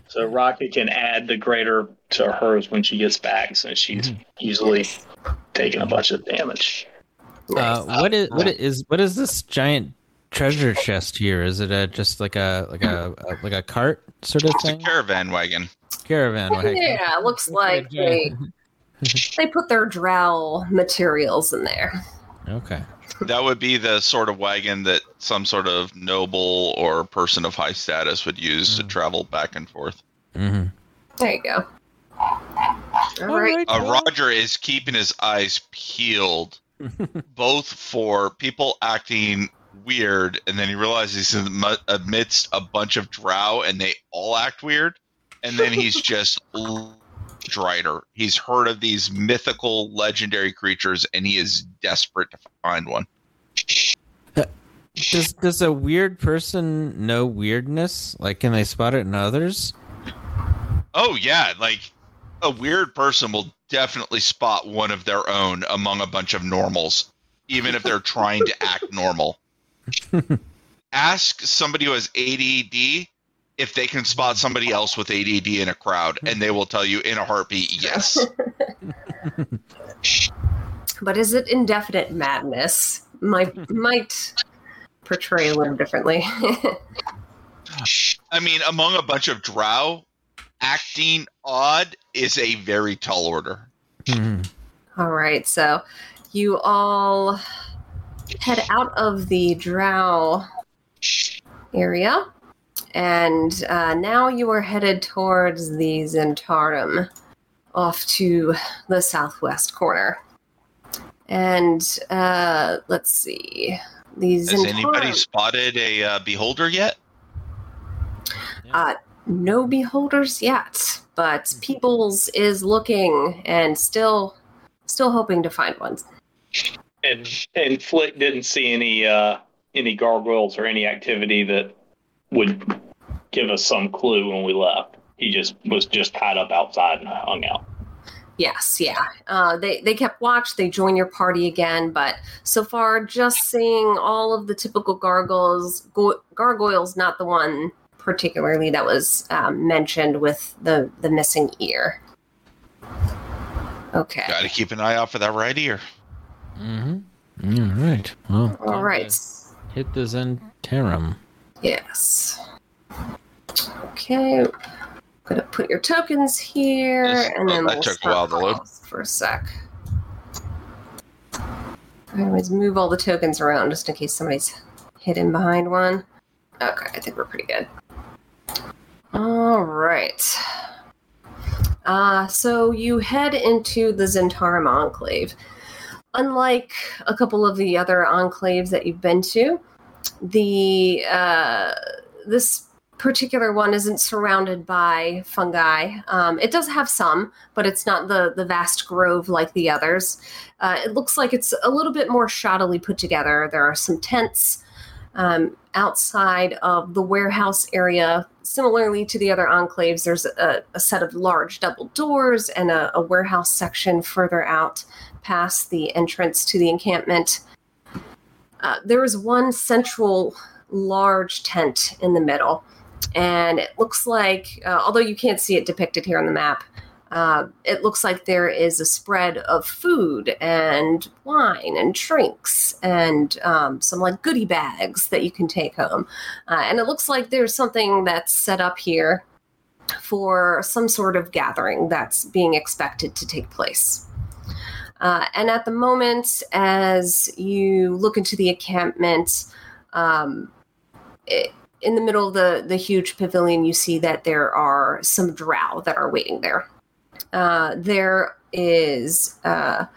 So Raka can add the greater to hers when she gets back, since she's usually taking a bunch of damage. What is this giant treasure chest here? Is it just like a cart sort of thing? It's a caravan wagon. Yeah, it looks like they put their drow materials in there. Okay. That would be the sort of wagon that some sort of noble or person of high status would use to travel back and forth. Mm-hmm. There you go. All right. Roger is keeping his eyes peeled, both for people acting weird, and then he realizes he's amidst a bunch of drow, and they all act weird, and then he's just... Rider. He's heard of these mythical, legendary creatures, and he is desperate to find one. Does a weird person know weirdness? Like, can they spot it in others? Oh, yeah. Like, a weird person will definitely spot one of their own among a bunch of normals, even if they're trying to act normal. Ask somebody who has ADD if they can spot somebody else with ADD in a crowd, and they will tell you in a heartbeat, yes. But is it indefinite madness? Might portray them differently. I mean, among a bunch of drow, acting odd is a very tall order. Mm-hmm. All right, so you all head out of the drow area. And now you are headed towards the Zhentarim, off to the southwest corner. And let's see. Has anybody spotted a beholder yet? No beholders yet, but Peebles is looking and still hoping to find one. And Flick didn't see any gargoyles or any activity that would give us some clue when we left. He was just tied up outside and hung out. Yes, yeah. They kept watch. They join your party again, but so far just seeing all of the typical gargoyles, not the one particularly that was mentioned with the missing ear. Okay. Got to keep an eye out for that right ear. Mm-hmm. All right. Well, all right. Hit the Zhentarim. Yes. Okay. I'm gonna put your tokens here, and then we'll stop for a sec. I always move all the tokens around just in case somebody's hidden behind one. Okay, I think we're pretty good. All right. So you head into the Zhentarim Enclave. Unlike a couple of the other enclaves that you've been to, this particular one isn't surrounded by fungi. It does have some, but it's not the vast grove like the others. It looks like it's a little bit more shoddily put together. There are some tents outside of the warehouse area. Similarly to the other enclaves, there's a set of large double doors and a warehouse section further out past the entrance to the encampment. There is one central large tent in the middle, and it looks like, although you can't see it depicted here on the map, it looks like there is a spread of food and wine and drinks and some like goodie bags that you can take home. And it looks like there's something that's set up here for some sort of gathering that's being expected to take place. And at the moment, as you look into the encampment, in the middle of the huge pavilion, you see that there are some drow that are waiting there. There is, it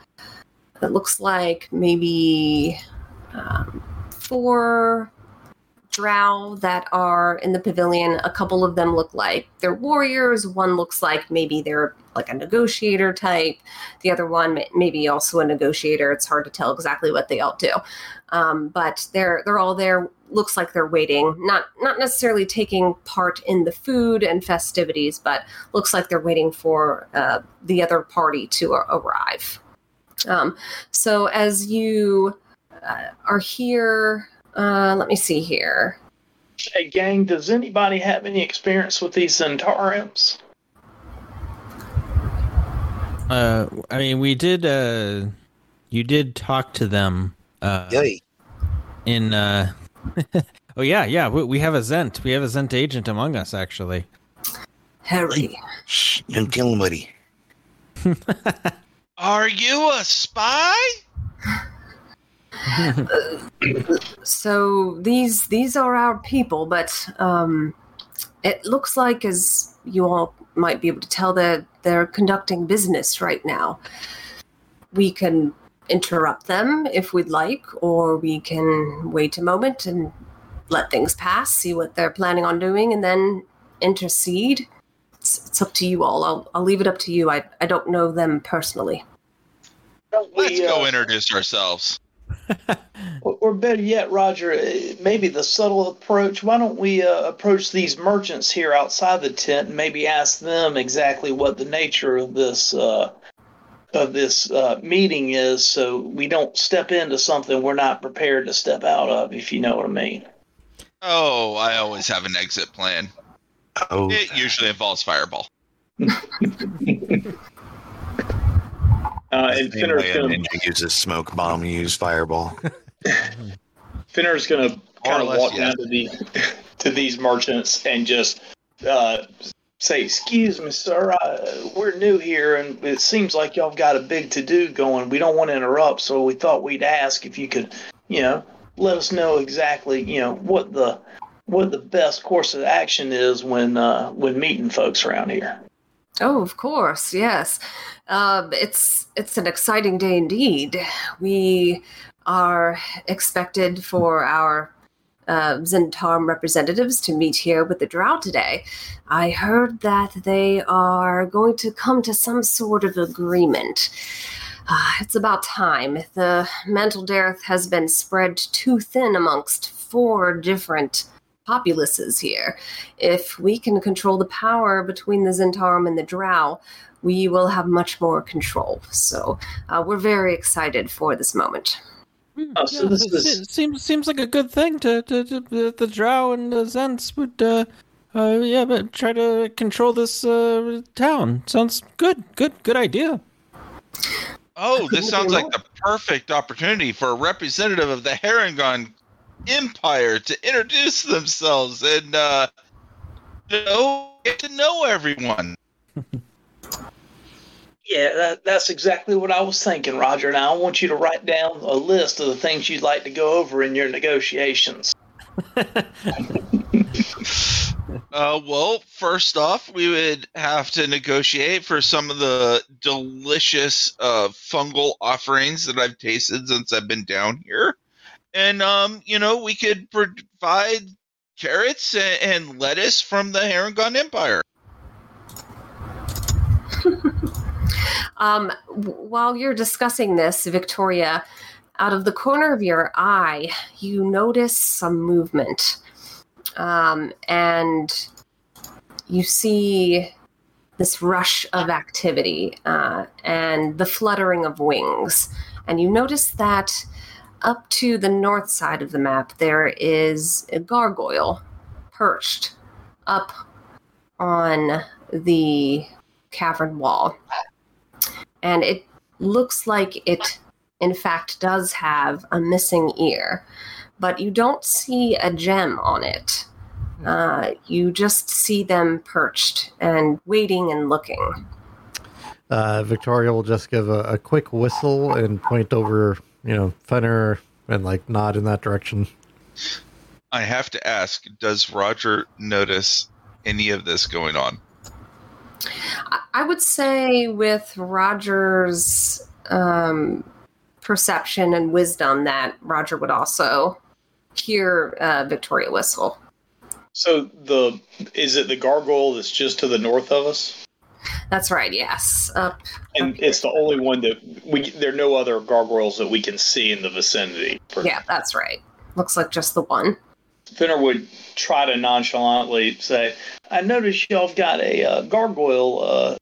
looks like maybe 4 drow that are in the pavilion. A couple of them look like they're warriors. One looks like maybe they're like a negotiator type. The other one maybe also a negotiator. It's hard to tell exactly what they all do. But they're all there. Looks like they're waiting, not necessarily taking part in the food and festivities, but looks like they're waiting for the other party to arrive. So as you are here. Let me see here. Hey, gang, does anybody have any experience with these Zhentarims? I mean, we did, you did talk to them, oh yeah, we have a Zhent. We have a Zhent agent among us, actually. Harry. Shh, don't tell nobody. Are you a spy? So these are our people, but it looks like, as you all might be able to tell, they're conducting business right now. We can interrupt them if we'd like, or we can wait a moment and let things pass, see what they're planning on doing, and then intercede. It's up to you all. I'll leave it up to you. I don't know them personally. Let's go introduce ourselves. Or better yet, Roger, maybe the subtle approach. Why don't we approach these merchants here outside the tent and maybe ask them exactly what the nature of this meeting is, so we don't step into something we're not prepared to step out of, if you know what I mean. Oh, I always have an exit plan. Oh. It usually involves Fireball. Finner's going to use a smoke bomb. Use Fireball. Finner's going to kind of walk down to these merchants and just say, "Excuse me, sir, we're new here, and it seems like y'all got a big to-do going. We don't want to interrupt, so we thought we'd ask if you could, let us know exactly, what the best course of action is when meeting folks around here." Oh, of course, yes. It's an exciting day indeed. We are expected for our Zhentarim representatives to meet here with the Drow today. I heard that they are going to come to some sort of agreement. It's about time. The Mantol-Derith has been spread too thin amongst 4 different populaces here. If we can control the power between the Zhentarim and the Drow, we will have much more control. So we're very excited for this moment. So this seems like a good thing to the Drow and the Zents would but try to control this town. Sounds good idea. Oh, this sounds like the perfect opportunity for a representative of the Harangon Empire to introduce themselves and get to know everyone. Yeah, that's exactly what I was thinking, Roger. Now I want you to write down a list of the things you'd like to go over in your negotiations. Well, first off, we would have to negotiate for some of the delicious fungal offerings that I've tasted since I've been down here. And, we could provide carrots and lettuce from the Harangon Empire. While you're discussing this, Victoria, out of the corner of your eye, you notice some movement. And you see this rush of activity and the fluttering of wings. And you notice that up to the north side of the map, there is a gargoyle perched up on the cavern wall. And it looks like it, in fact, does have a missing ear. But you don't see a gem on it. You just see them perched and waiting and looking. Victoria will just give a quick whistle and point over... Fenner and nod in that direction. I have to ask, does Roger notice any of this going on? I would say with Roger's perception and wisdom that Roger would also hear Victoria whistle. So is it the gargoyle that's just to the north of us? That's right, yes. And it's the only one there are no other gargoyles that we can see in the vicinity. Yeah, that's right. Looks like just the one. Finner would try to nonchalantly say, I noticed y'all have got a gargoyle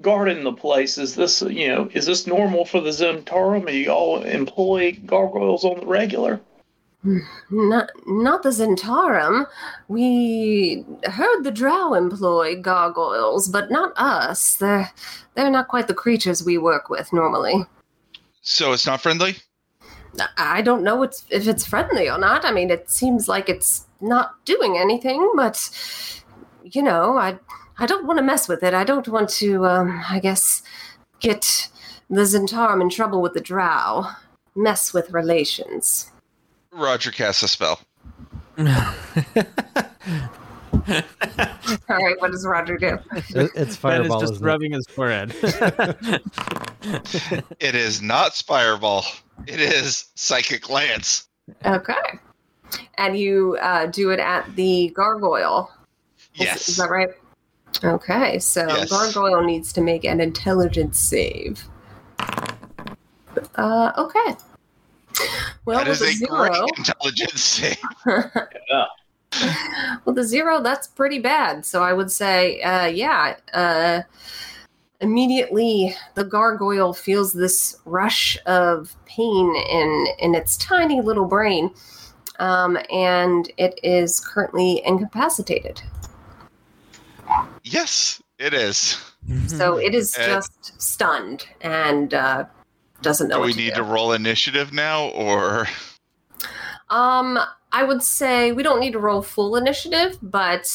guarding the place? Is this, you know, is this normal for the Zhentarim? Do y'all employ gargoyles on the regular? Not the Zhentarim. We heard the drow employ gargoyles, but not us. They're not quite the creatures we work with normally. So it's not friendly? I don't know if it's friendly or not. I mean, it seems like it's not doing anything, but, you know, I don't want to mess with it. I don't want to, I guess, get the Zhentarim in trouble with the drow. Mess with relations. Roger casts a spell. All right, what does Roger do? It's fireball. Ben is just rubbing his forehead. It is not fireball. It is psychic lance. Okay. And you do it at the gargoyle. Yes. Is that right? Okay, so yes. Gargoyle needs to make an intelligence save. Okay. Well, that is a great intelligence save. Yeah. Well, the zero, that's pretty bad. So I would say, immediately the gargoyle feels this rush of pain in its tiny little brain, and it is currently incapacitated. Yes, it is. So it is just stunned and doesn't know what to do. Do we need to roll initiative now, or? I would say we don't need to roll full initiative, but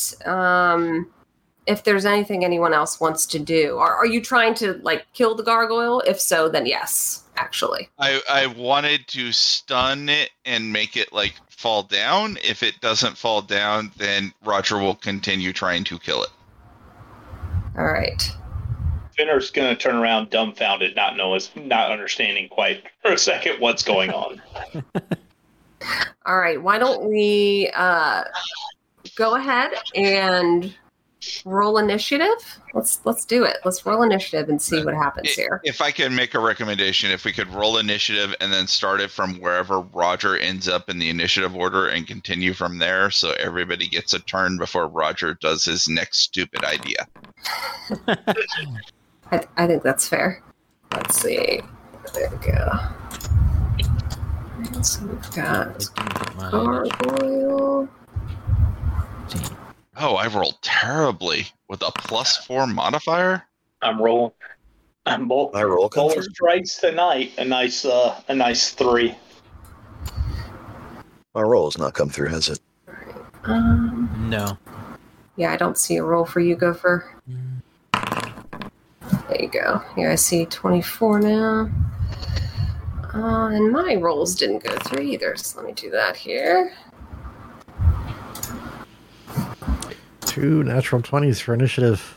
if there's anything anyone else wants to do, are you trying to like kill the gargoyle? If so, then yes, actually. I wanted to stun it and make it like fall down. If it doesn't fall down, then Roger will continue trying to kill it. All right. Finner's going to turn around dumbfounded, not understanding quite for a second what's going on. All right, why don't we go ahead and roll initiative? Let's do it. Let's roll initiative and see what happens here. If I can make a recommendation, if we could roll initiative and then start it from wherever Roger ends up in the initiative order and continue from there, so everybody gets a turn before Roger does his next stupid idea. I think that's fair. Let's see. There we go. So we've got gargoyle. Oh, I rolled terribly with a +4 modifier. I'm rolling. I'm both. I roll strikes tonight. A nice 3. My roll has not come through, has it? No. Yeah, I don't see a roll for you, Gopher. There you go. Yeah, I see 24 now. And my rolls didn't go through either, so let me do that here. 2 natural 20s for initiative.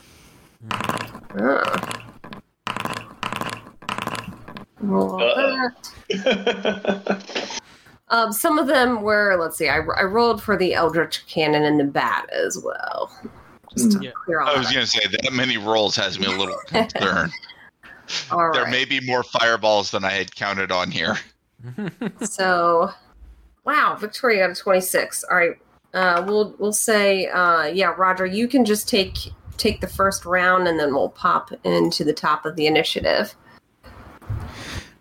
Some of them were, let's see, I rolled for the Eldritch Cannon and the Bat as well. Just to clear I was going to say, that many rolls has me a little concerned. All there right. May be more fireballs than I had counted on here. So, wow, Victoria got a 26. All right, we'll say, Roger, you can just take the first round, and then we'll pop into the top of the initiative.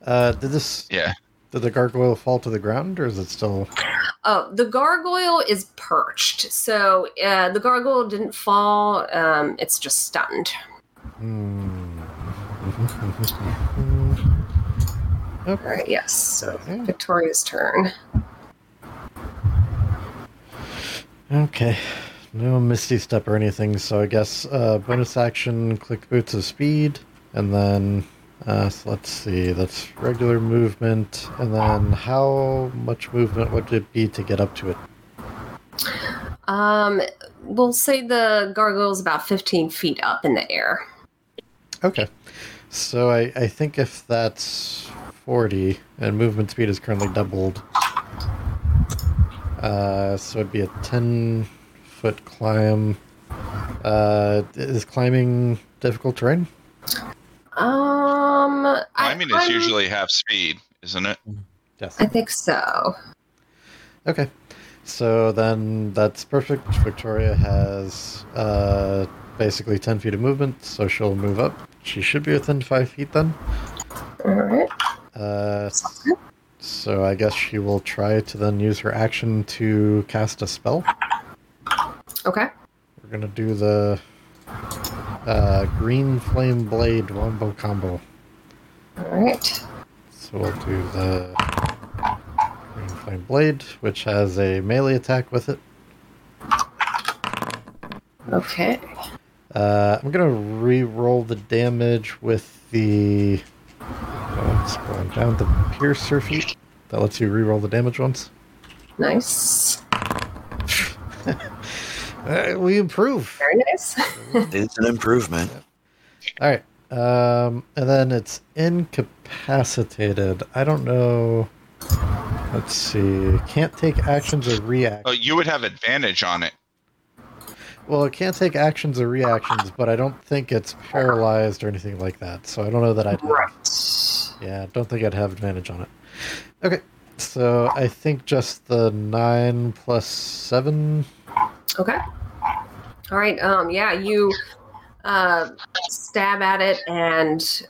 Did the gargoyle fall to the ground, or is it still? Oh, the gargoyle is perched, so the gargoyle didn't fall. It's just stunned. All right, yes. So Victoria's turn. Okay. No Misty Step or anything, so I guess bonus action, click Boots of Speed, and then so let's see, that's regular movement, and then how much movement would it be to get up to it? We'll say the gargoyle's about 15 feet up in the air. Okay. So I think if that's 40, and movement speed is currently doubled, so it'd be a 10-foot climb. Is climbing difficult terrain? Climbing is usually half speed, isn't it? Yes. I think so. Okay. So then that's perfect. Victoria has basically 10 feet of movement, so she'll move up. She should be within 5 feet then. Alright. So I guess she will try to then use her action to cast a spell. Okay. We're going to do the Green Flame Blade Wombo Combo. Alright. So we'll do the Green Flame Blade, which has a melee attack with it. Okay. I'm going to re-roll the damage with the... scrolling down the piercer feat. That lets you re-roll the damage once. Nice. We improve. Very nice. It's an improvement. Yeah. All right. And then it's incapacitated. I don't know. Let's see. Can't take actions or reactions. Oh, you would have advantage on it. Well, it can't take actions or reactions, but I don't think it's paralyzed or anything like that. So I don't know that I'd have. Right. Yeah, I don't think I'd have advantage on it. Okay. So I think just the 9 plus 7. Okay. All right. Yeah, you stab at it and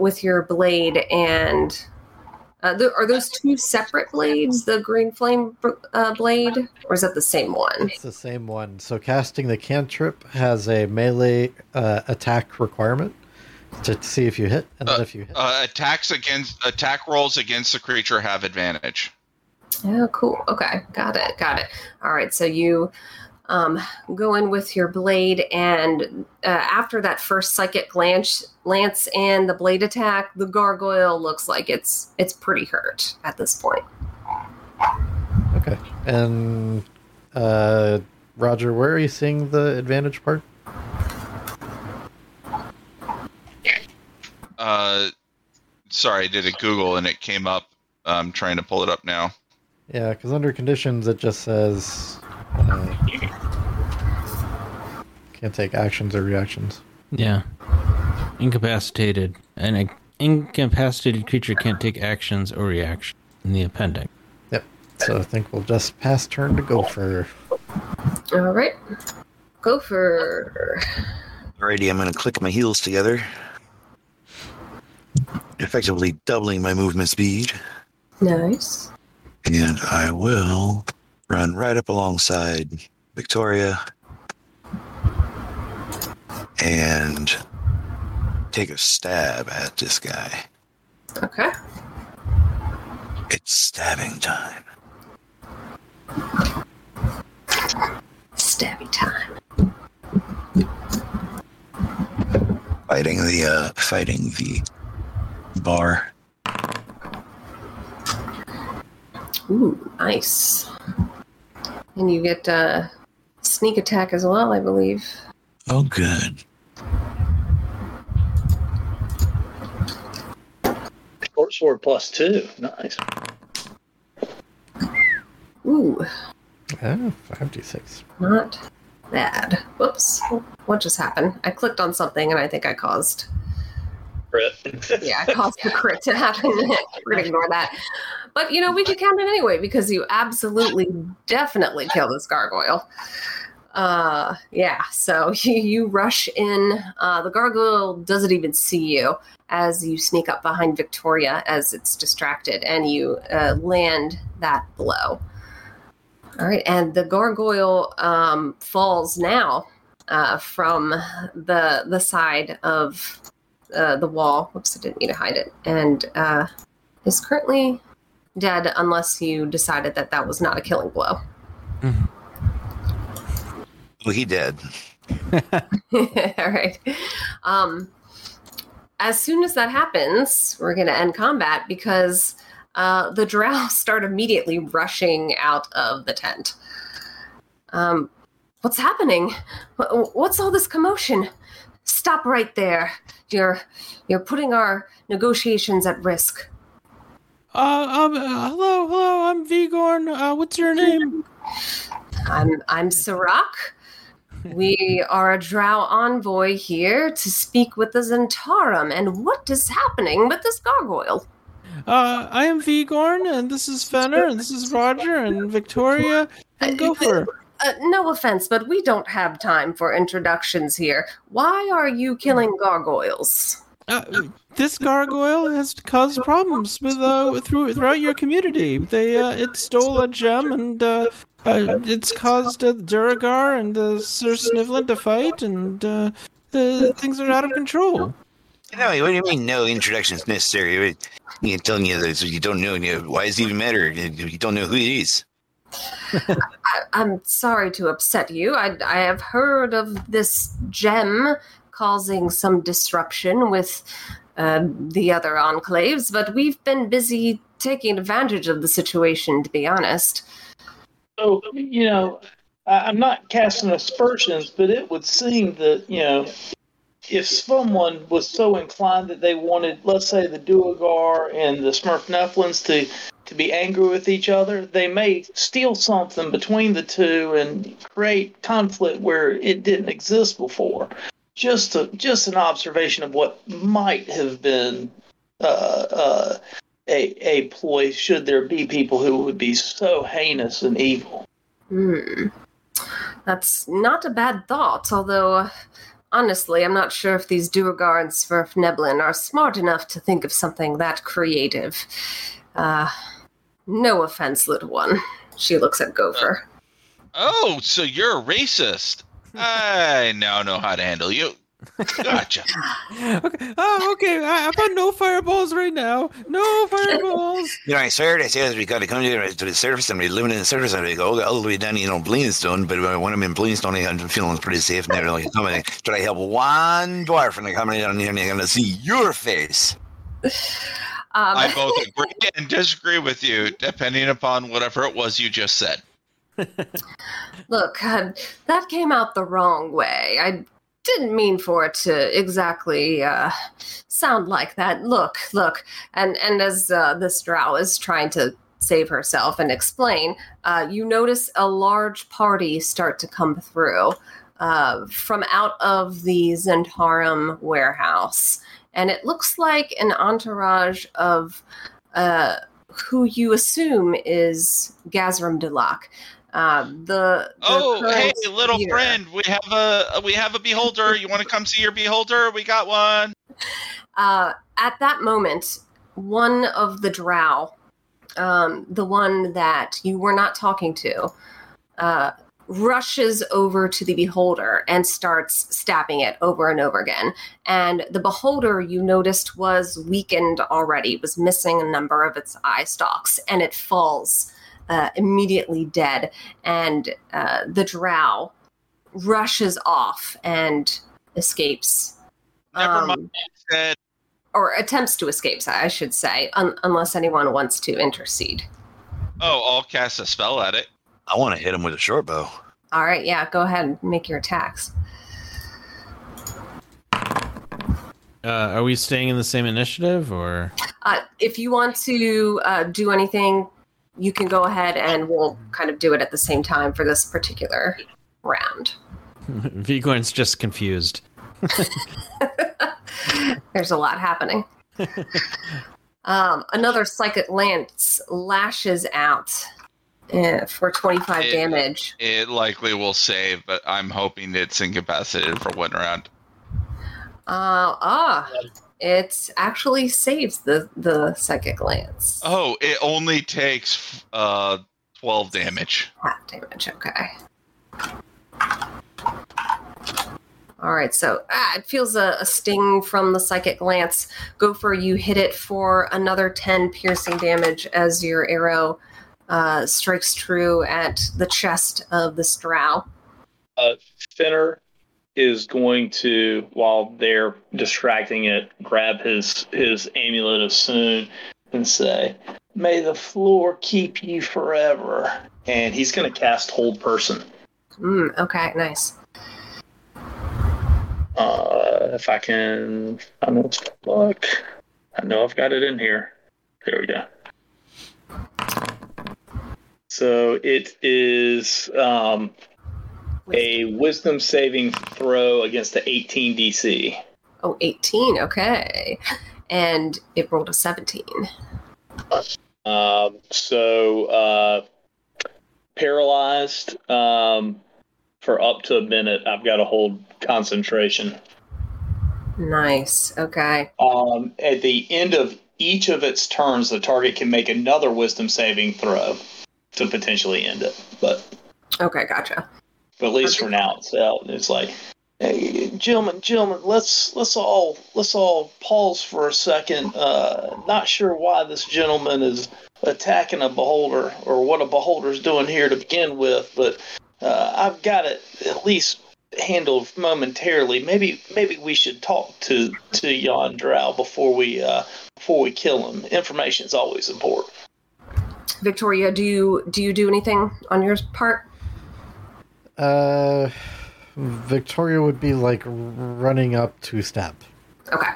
with your blade, and are those two separate blades, the green flame blade, or is that the same one? It's the same one. So casting the cantrip has a melee attack requirement to see if you hit, and then if you hit, attack rolls against the creature have advantage. Oh, cool. Okay, got it. All right, so you go in with your blade, and after that first psychic lance and the blade attack, the gargoyle looks like it's pretty hurt at this point. Okay. And Roger, where are you seeing the advantage part? Sorry, I did a Google and it came up. I'm trying to pull it up now. Yeah, because under conditions it just says can't take actions or reactions. Yeah. Incapacitated. An incapacitated creature can't take actions or reactions in the appendix. Yep. So I think we'll just pass turn to Gopher. All right. Gopher. Alrighty, I'm going to click my heels together, effectively doubling my movement speed. Nice. And I will run right up alongside Victoria and take a stab at this guy. Okay. It's stabbing time. Stabbing time. Fighting the bar. Ooh, nice. And you get sneak attack as well, I believe. Oh, good. 4 plus 2. Nice. Ooh. Oh, 5d6. Not bad. Whoops. What just happened? I clicked on something and I think I caused... Crit. Yeah, I caused the crit to happen. We're going to ignore that. But, we could count it anyway because you absolutely, definitely kill this gargoyle. Yeah, so you rush in. The gargoyle doesn't even see you as you sneak up behind Victoria as it's distracted, and you land that blow. All right, and the gargoyle falls now from the side of... the wall. Whoops, I didn't mean to hide it. And is currently dead unless you decided that was not a killing blow. Mm-hmm. Well, he dead. All right. As soon as that happens, we're going to end combat because the drow start immediately rushing out of the tent. What's happening? What's all this commotion? Stop right there. You're putting our negotiations at risk. Hello, I'm Vigorn. What's your name? I'm Sirach. We are a drow envoy here to speak with the Zhentarim. And what is happening with this gargoyle? I am Vigorn, and this is Fenner, and this is Roger, and Victoria, and Gopher. No offense, but we don't have time for introductions here. Why are you killing gargoyles? This gargoyle has caused problems with throughout your community. It stole a gem, and it's caused Duergar and Sir Snivlin to fight, and things are out of control. No, what do you mean no introduction is necessary? I'm telling you that you don't know. Why does it even matter? You don't know who he is. I'm sorry to upset you. I have heard of this gem causing some disruption with the other enclaves, but we've been busy taking advantage of the situation, to be honest. So, I'm not casting aspersions, but it would seem that, if someone was so inclined that they wanted, let's say, the Duergar and the Svirfneblins to be angry with each other, they may steal something between the two and create conflict where it didn't exist before. Just an observation of what might have been a ploy, should there be people who would be so heinous and evil. That's not a bad thought, although... honestly, I'm not sure if these Duergar and Svirfneblin are smart enough to think of something that creative. No offense, little one. She looks at Gopher. Oh, so you're a racist. I now know how to handle you. Gotcha. Okay. Oh, okay. I've got no fireballs right now. No fireballs. I swear to say, we got to come to the surface, and we live in the surface, and we go all the way down, Bleenstone. But when I'm in Bleenstone, I'm feeling pretty safe. And they're like, coming. Try to help one dwarf, and they're coming down here, and they're going to see your face. I both agree and disagree with you, depending upon whatever it was you just said. Look, that came out the wrong way. I didn't mean for it to exactly sound like that. Look. And as this drow is trying to save herself and explain, you notice a large party start to come through from out of the Zhentarim warehouse. And it looks like an entourage of who you assume is Gazrim Dulok. Hey, little here. Friend, we have a beholder. You want to come see your beholder? We got one. At that moment, one of the drow, the one that you were not talking to, rushes over to the beholder and starts stabbing it over and over again. And the beholder, you noticed, was weakened already. It was missing a number of its eye stalks, and it falls immediately dead, and the drow rushes off and escapes. Never mind. Or attempts to escape, I should say, unless anyone wants to intercede. Oh, I'll cast a spell at it. I want to hit him with a short bow. All right, yeah, go ahead and make your attacks. Are we staying in the same initiative, or? If you want to do anything, you can go ahead and we'll kind of do it at the same time for this particular round. Vigorn's just confused. There's a lot happening. Another psychic lance lashes out for 25 damage. It likely will save, but I'm hoping it's incapacitated for one round. It actually saves the psychic lance. Oh, it only takes 12 damage. Half damage, okay. All right, so it feels a sting from the psychic lance. Gopher, you hit it for another 10 piercing damage as your arrow strikes true at the chest of the drow. Finner is going to, while they're distracting it, grab his amulet of Soon and say, "May the floor keep you forever." And he's going to cast Hold Person. Okay, nice. If I can, I know it's look. I know I've got it in here. There we go. So it is a wisdom saving throw against the 18 DC. Oh, 18. Okay. And it rolled a 17. So paralyzed for up to a minute. I've got to hold concentration. Nice. Okay. At the end of each of its turns, the target can make another wisdom saving throw to potentially end it. But okay, gotcha. But at least for now, it's out. It's like, hey, gentlemen, let's all pause for a second. Not sure why this gentleman is attacking a beholder or what a beholder's doing here to begin with, but I've got it at least handled momentarily. Maybe we should talk to Yondrow before we kill him. Information is always important. Victoria, do you do anything on your part? Victoria would be like running up 2 steps. Okay.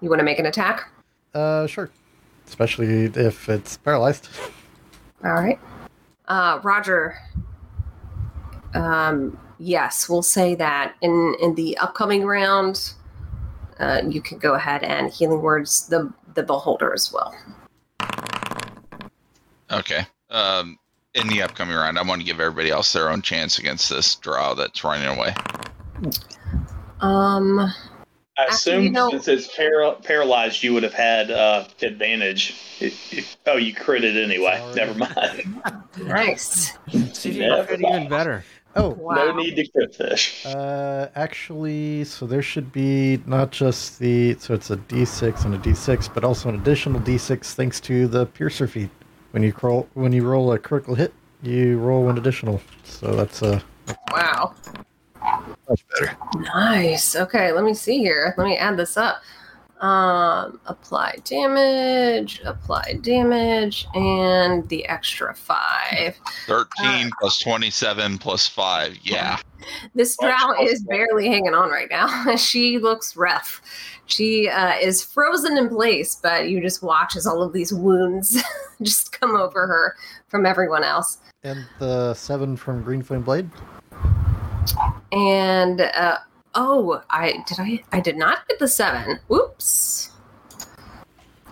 You want to make an attack? Sure. Especially if it's paralyzed. All right. Roger. Yes, we'll say that in the upcoming round, you can go ahead and healing words the beholder as well. Okay. In the upcoming round, I want to give everybody else their own chance against this drow that's running away. I assume since it's paralyzed, you would have had advantage. You critted anyway. Sorry. Never mind. Nice. See, you crit even better. Oh, wow. No need to crit fish. Actually, so there should be not just so it's a D6 and a D6, but also an additional D6 thanks to the piercer feat. When you roll a critical hit, you roll an additional. So that's wow. Much better. Nice. Okay, let me see here. Let me add this up. Apply damage, and the extra 5. 13 plus 27 plus 5. Yeah. This drow is barely hanging on right now. She looks rough. She is frozen in place, but you just watch as all of these wounds just come over her from everyone else. And the 7 from Green Flame Blade. And I did not get the 7. Whoops.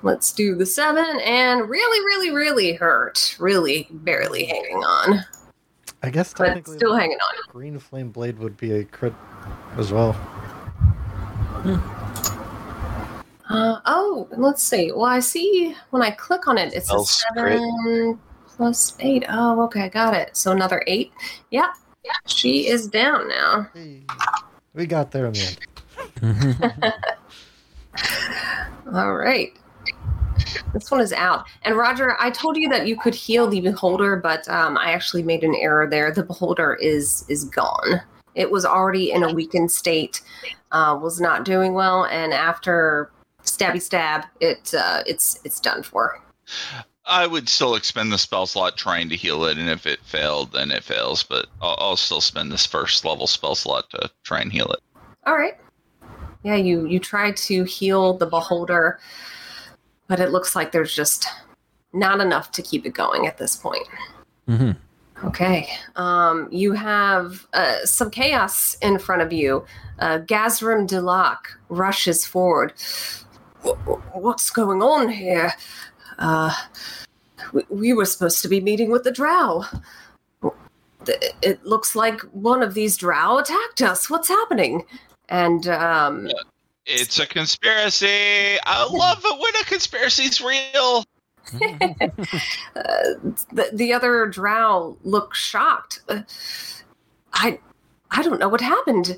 Let's do the 7 and really hurt. Really barely hanging on. I guess technically but still hanging on. Green Flame Blade would be a crit as well. Let's see. Well, I see when I click on it, it's a 7 plus 8. Oh, okay, got it. So another 8. Yep. She is down now. Hey. We got there in the end. All right. This one is out. And Roger, I told you that you could heal the beholder, but I actually made an error there. The beholder is gone. It was already in a weakened state, was not doing well, and after stabby stab, it's done for. I would still expend the spell slot trying to heal it, and if it failed, then it fails, but I'll still spend this first level spell slot to try and heal it. All right. Yeah, you try to heal the beholder, but it looks like there's just not enough to keep it going at this point. Mm-hmm. Okay. You have some chaos in front of you. Gazrim Dulok rushes forward. What's going on here? We were supposed to be meeting with the drow. It looks like one of these drow attacked us. What's happening? And, it's a conspiracy. I love it when a conspiracy's real. The other drow look shocked. I don't know what happened.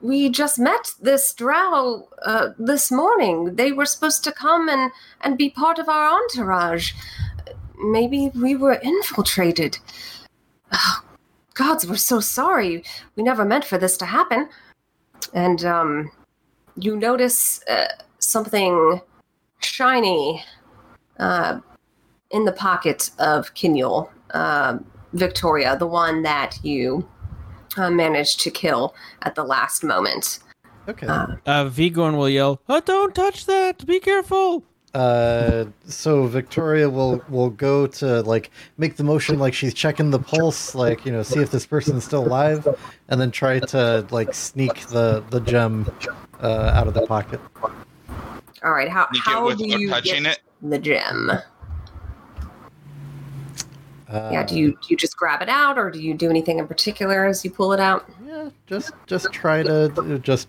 We just met this drow this morning. They were supposed to come and be part of our entourage. Maybe we were infiltrated. Oh, gods, we're so sorry. We never meant for this to happen. And you notice something shiny in the pocket of Kinyul, Victoria, the one that you... managed to kill at the last moment. Okay. Vigorn will yell, oh, don't touch that! Be careful! So Victoria will go to, like, make the motion like she's checking the pulse, like, you know, see if this person's still alive, and then try to, like, sneak the gem out of the pocket. All right, how do you get the gem? Yeah, do you just grab it out, or do you do anything in particular as you pull it out? Yeah, just try to just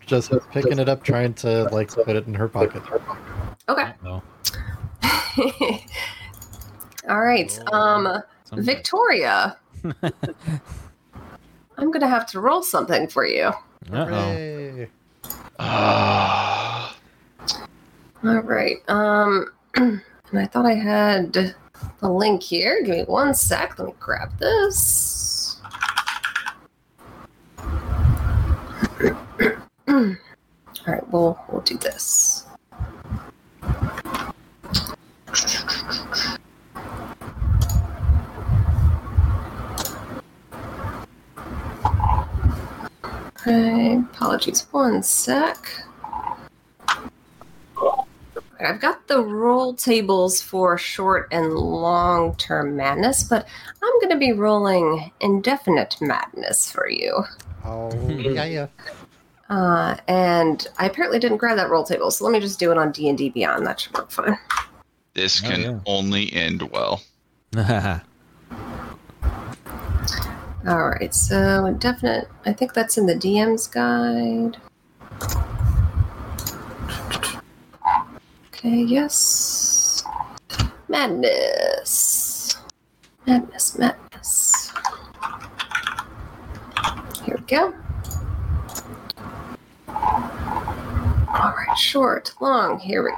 picking it up, trying to like put it in her pocket. Okay. All right, Victoria. I'm gonna have to roll something for you. All right. And I thought I had the link here. Give me one sec. Let me grab this. All right, we'll do this. Okay, apologies. One sec. I've got the roll tables for short and long-term madness, but I'm going to be rolling indefinite madness for you. Oh, yeah. And I apparently didn't grab that roll table, so let me just do it on D&D Beyond. That should work fine. This can only end well. All right, so indefinite. I think that's in the DM's guide. Okay, yes. Madness. Here we go. All right, short, long, here we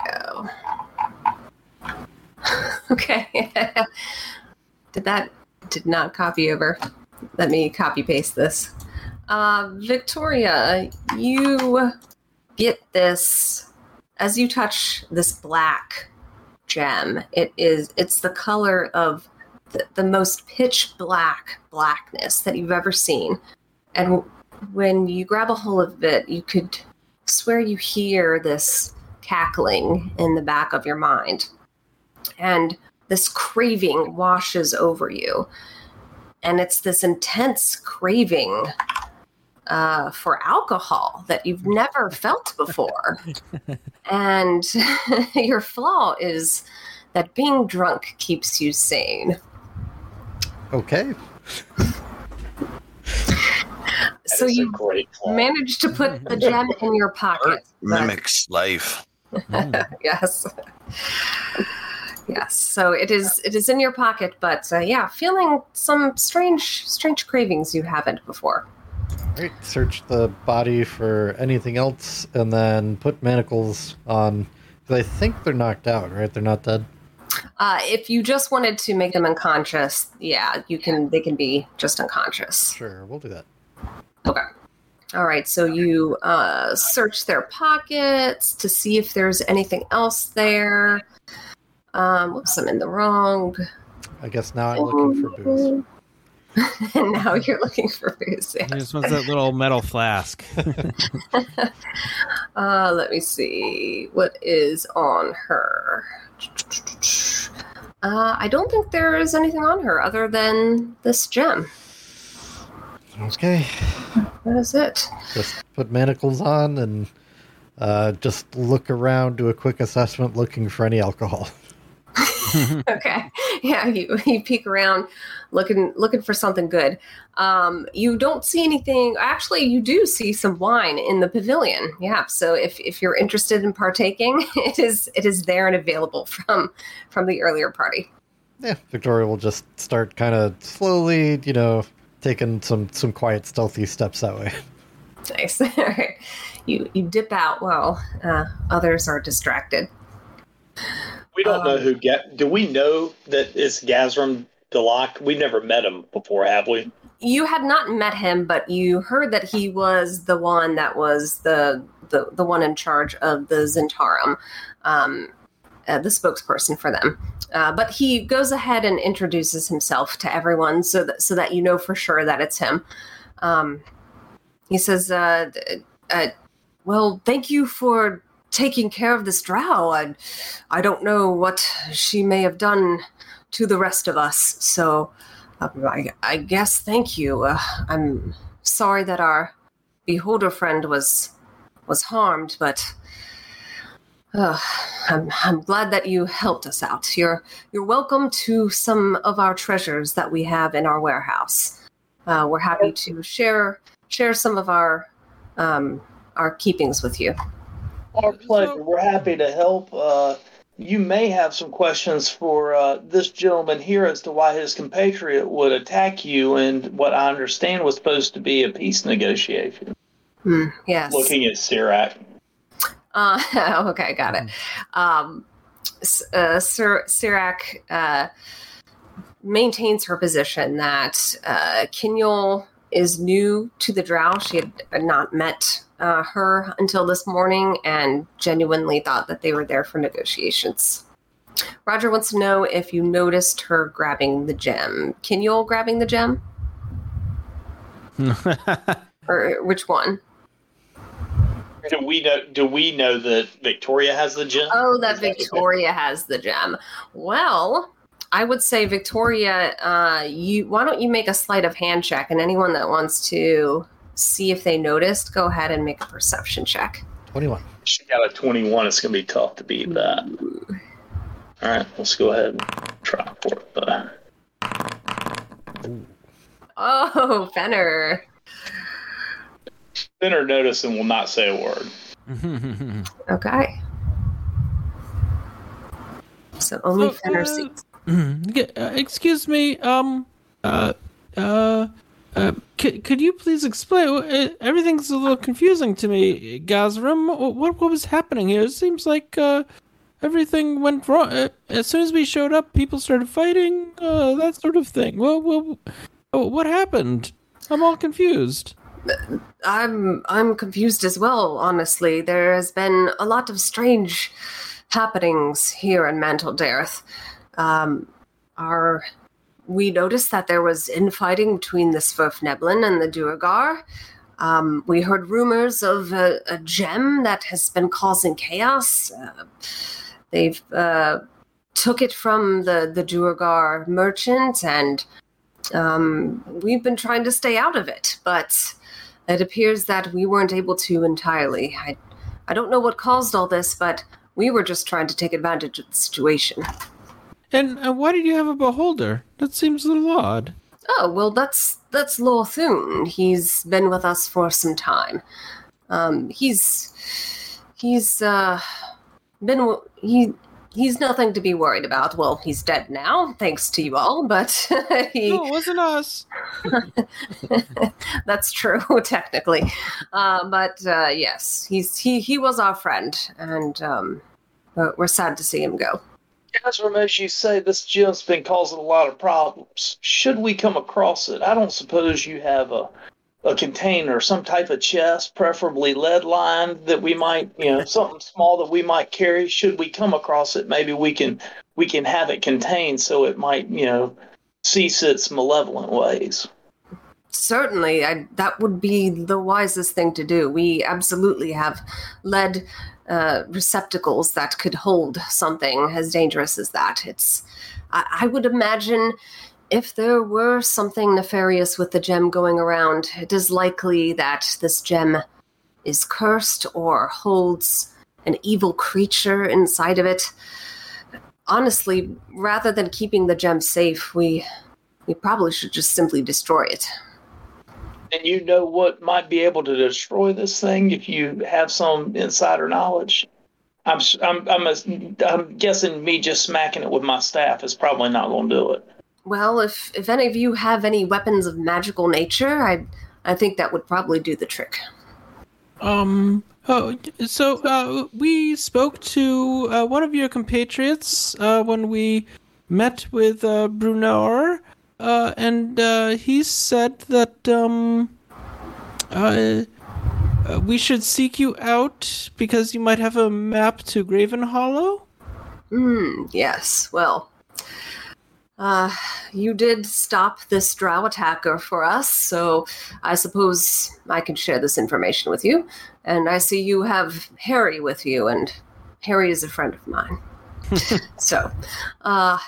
go. Okay. Did not copy over. Let me copy paste this. Victoria, you get this. As you touch this black gem, it's the color of the most pitch blackness that you've ever seen. And when you grab a hold of it, you could swear you hear this cackling in the back of your mind. And this craving washes over you. And it's this intense craving for alcohol that you've never felt before. And your flaw is that being drunk keeps you sane. Okay. So you managed to put the gem in your pocket. Art mimics life. Yes. Yes, so it is in your pocket, but feeling some strange cravings you haven't before. All right, search the body for anything else, and then put manacles on. Because I think they're knocked out, right? They're not dead. If you just wanted to make them unconscious, you can. They can be just unconscious. Sure, we'll do that. Okay. All right. So you search their pockets to see if there's anything else there. Whoops, I'm in the wrong. I guess now I'm looking for booze. And now you're looking for booze. Yeah. I just want that little metal flask. Let me see what is on her. I don't think there is anything on her other than this gem. Okay. That is it. Just put manacles on and just look around, do a quick assessment looking for any alcohol. Okay. Yeah, you peek around looking for something good. You don't see anything. Actually, you do see some wine in the pavilion. Yeah. So if you're interested in partaking, it is there and available from the earlier party. Yeah. Victoria will just start kind of slowly, taking some quiet, stealthy steps that way. Nice. All right. You dip out while others are distracted. We don't know who. Do we know that it's Gazrim Dulok? We never met him before, have we? You had not met him, but you heard that he was the one that was the one in charge of the Zhentarim, the spokesperson for them. But he goes ahead and introduces himself to everyone, so that you know for sure that it's him. He says, "Well, thank you for taking care of this drow. I don't know what she may have done to the rest of us, so I guess thank you. I'm sorry that our beholder friend was harmed, but Oh, I'm glad that you helped us out. You're welcome to some of our treasures that we have in our warehouse. We're happy to share some of our keepings with you. Our pleasure. We're happy to help. You may have some questions for this gentleman here as to why his compatriot would attack you in what I understand was supposed to be a peace negotiation. Yes. Looking at Sirac. Okay, got it. Sirac maintains her position that Kinyul is new to the Drow. She had not met her until this morning and genuinely thought that they were there for negotiations. Roger wants to know if you noticed her grabbing the gem. Kinyul grabbing the gem? Or which one? Do we know that Victoria has the gem? Oh, that Victoria has the gem. Well, I would say, Victoria, why don't you make a sleight of hand check? And anyone that wants to see if they noticed, go ahead and make a perception check. 21. She got a 21. It's going to be tough to beat that. Ooh. All right, let's go ahead and try for it. Oh, Fenner. Fenner noticed and will not say a word. Okay. So only Fenner sees. Excuse me, could you please explain? Everything's a little confusing to me, Gazrim. What was happening here? It seems like everything went wrong. As soon as we showed up, people started fighting, that sort of thing. Well, what happened? I'm all confused. I'm confused as well, honestly. There has been a lot of strange happenings here in Mantol-Derith. We noticed that there was infighting between the Svirfneblin and the Duergar. We heard rumors of a gem that has been causing chaos. They've took it from the Duergar merchant, and we've been trying to stay out of it, but it appears that we weren't able to entirely. I don't know what caused all this, but we were just trying to take advantage of the situation. And why did you have a beholder? That seems a little odd. Oh, well, that's Lor'Thune. He's been with us for some time. He's nothing to be worried about. Well, he's dead now, thanks to you all. But no, it wasn't us. That's true, technically. But yes, he was our friend, and we're sad to see him go. Gazrim, as you say, this gem's been causing a lot of problems. Should we come across it, I don't suppose you have a container, some type of chest, preferably lead-lined, that we might, something small that we might carry. Should we come across it, maybe we can have it contained so it might, cease its malevolent ways. Certainly, that would be the wisest thing to do. We absolutely have lead receptacles that could hold something as dangerous as that. I would imagine if there were something nefarious with the gem going around, it is likely that this gem is cursed or holds an evil creature inside of it. Honestly, rather than keeping the gem safe, we probably should just simply destroy it. And you know what might be able to destroy this thing if you have some insider knowledge? I'm guessing me just smacking it with my staff is probably not going to do it. Well, if any of you have any weapons of magical nature, I think that would probably do the trick. We spoke to one of your compatriots when we met with Brunor. And he said that we should seek you out because you might have a map to Graven Hollow? Yes, well, you did stop this drow attacker for us, so I suppose I can share this information with you. And I see you have Harry with you, and Harry is a friend of mine. So,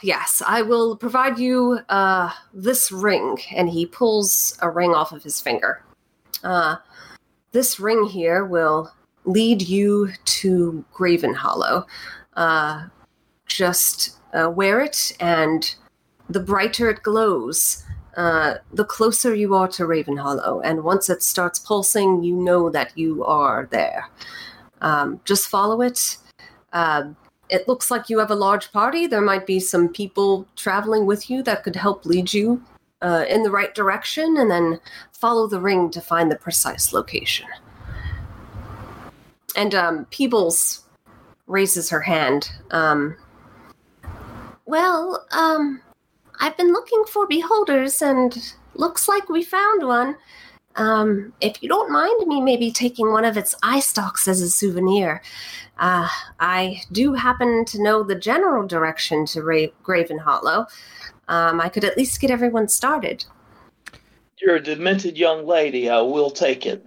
yes, I will provide you this ring. And he pulls a ring off of his finger. This ring here will lead you to Graven Hollow. Just wear it, and the brighter it glows, the closer you are to Raven Hollow. And once it starts pulsing, you know that you are there. Just follow it. It looks like you have a large party. There might be some people traveling with you that could help lead you in the right direction, and then follow the ring to find the precise location. And Peebles raises her hand. I've been looking for beholders, and looks like we found one. If you don't mind me maybe taking one of its eye stalks as a souvenir, I do happen to know the general direction to Graven Hollow. I could at least get everyone started. You're a demented young lady. I will take it.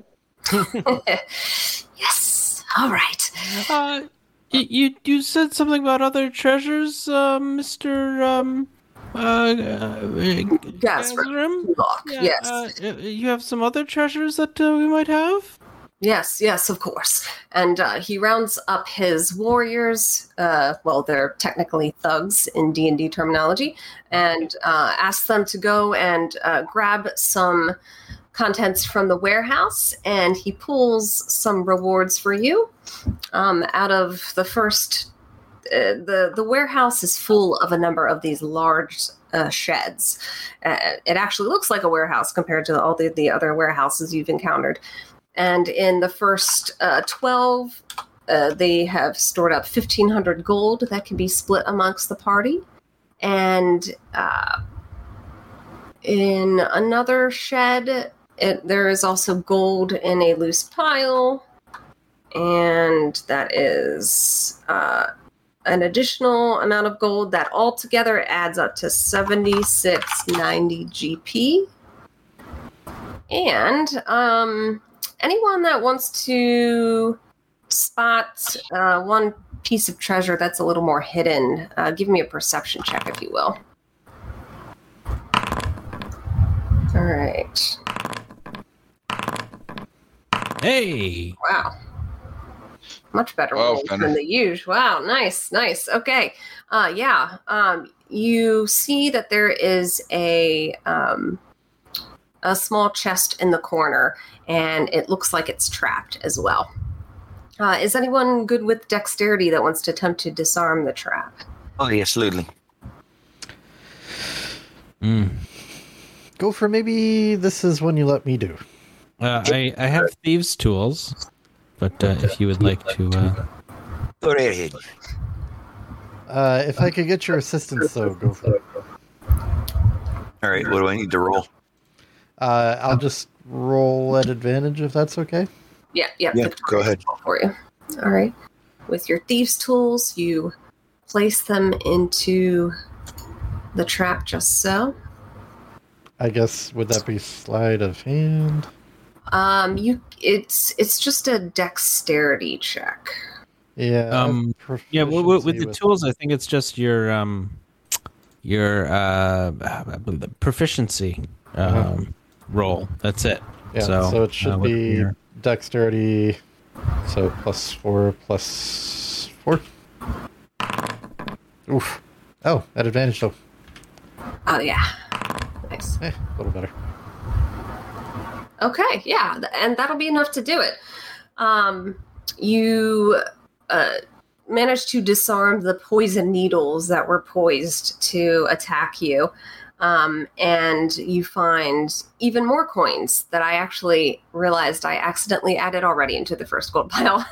Yes. All right. You said something about other treasures, Mr. Gazrim Dulok, yes. You have some other treasures that we might have? Yes, of course. And he rounds up his warriors, they're technically thugs in D&D terminology, and asks them to go and grab some contents from the warehouse, and he pulls some rewards for you out of the first... The warehouse is full of a number of these large sheds. It actually looks like a warehouse compared to all the other warehouses you've encountered. And in the first 12, they have stored up 1,500 gold that can be split amongst the party. And in another shed, there is also gold in a loose pile. And that is... an additional amount of gold that altogether adds up to 7690 GP. And anyone that wants to spot one piece of treasure that's a little more hidden, give me a perception check, if you will. All right. Hey! Wow. Much better than the usual. Wow, nice. Okay. You see that there is a small chest in the corner, and it looks like it's trapped as well. Is anyone good with dexterity that wants to attempt to disarm the trap? Oh, yes, absolutely. Go for maybe this is one you let me do. I have thieves' tools. But if you would like to... if I could get your assistance, though, go for it. All right, what do I need to roll? I'll just roll at advantage, if that's okay. Yeah, go ahead. For you. All right. With your thieves' tools, you place them into the trap just so. I guess, would that be sleight of hand? It's just a dexterity check. Yeah. With the tools, I think it's just your proficiency roll. That's it. Yeah. So it should be dexterity. So +4 +4. Oof. Oh, at advantage though. Oh yeah. Nice. Eh, a little better. Okay, yeah, and that'll be enough to do it. You managed to disarm the poison needles that were poised to attack you, and you find even more coins that I actually realized I accidentally added already into the first gold pile.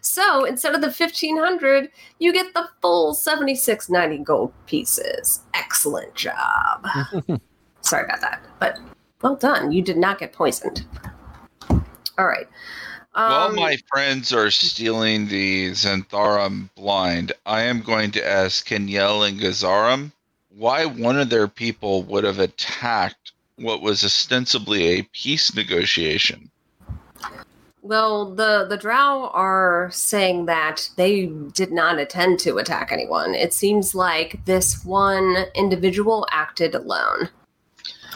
So instead of the 1,500, you get the full 7,690 gold pieces. Excellent job. Sorry about that, but... Well done. You did not get poisoned. All right. While my friends are stealing the Zhentarim blind, I am going to ask Kinyul and Gazrim why one of their people would have attacked what was ostensibly a peace negotiation. Well, the drow are saying that they did not intend to attack anyone. It seems like this one individual acted alone.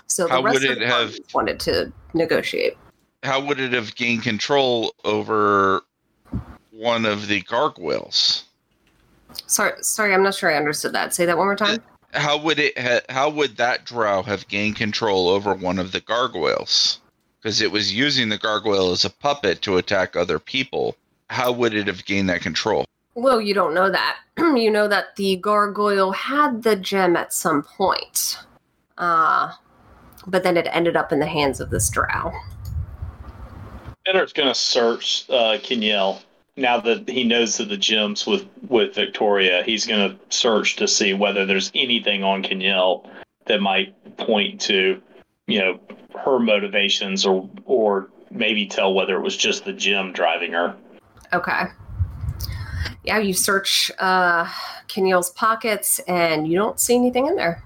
So the rest of the party wanted to negotiate. How would it have gained control over one of the gargoyles. Sorry, I'm not sure I understood that. Say that one more time. How would that drow have gained control over one of the gargoyles? Because it was using the gargoyle as a puppet to attack other people. How would it have gained that control? Well, you don't know that. You know that the gargoyle had the gem at some point. But then it ended up in the hands of this drow. Ender's going to search Kinyul. Now that he knows that the gem's with Victoria, he's going to search to see whether there's anything on Kinyul that might point to, you know, her motivations or maybe tell whether it was just the gem driving her. Okay. Yeah, you search Kinyul's pockets and you don't see anything in there.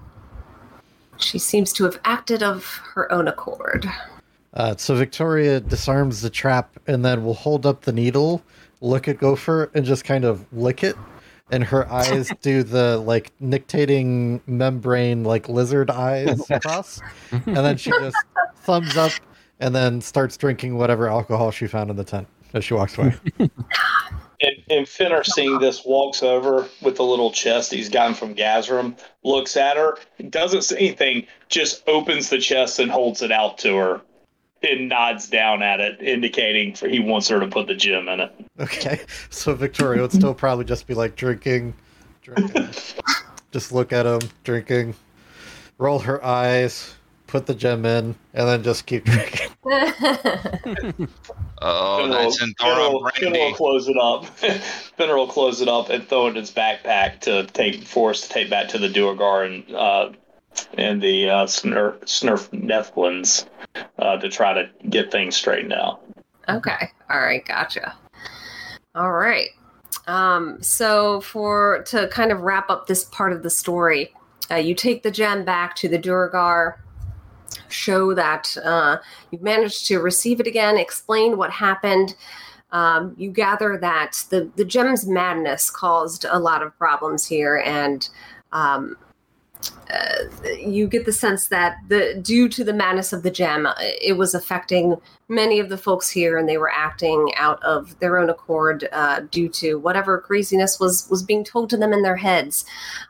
She seems to have acted of her own accord. So Victoria disarms the trap and then will hold up the needle, look at Gopher, and just kind of lick it. And her eyes do the, like, nictating membrane, like, lizard eyes across. And then she just thumbs up and then starts drinking whatever alcohol she found in the tent as she walks away. And Finner, seeing this, walks over with the little chest he's gotten from Gazrim, looks at her, doesn't say anything, just opens the chest and holds it out to her. And nods down at it, indicating he wants her to put the gem in it. Okay, so Victoria would still probably just be like drinking. Just look at him, drinking, roll her eyes, put the gem in, and then just keep drinking. That's Zhentarim brandy. Finner will close it up. Finner will close it up and throw it in his backpack to take back to the Duergar and the Svirfneblins to try to get things straightened out. Okay. All right. Gotcha. All right. So to kind of wrap up this part of the story, you take the gem back to the Duergar, show that you've managed to receive it again, explain what happened. You gather that the gem's madness caused a lot of problems here, and you get the sense that due to the madness of the gem, it was affecting many of the folks here, and they were acting out of their own accord due to whatever craziness was being told to them in their heads.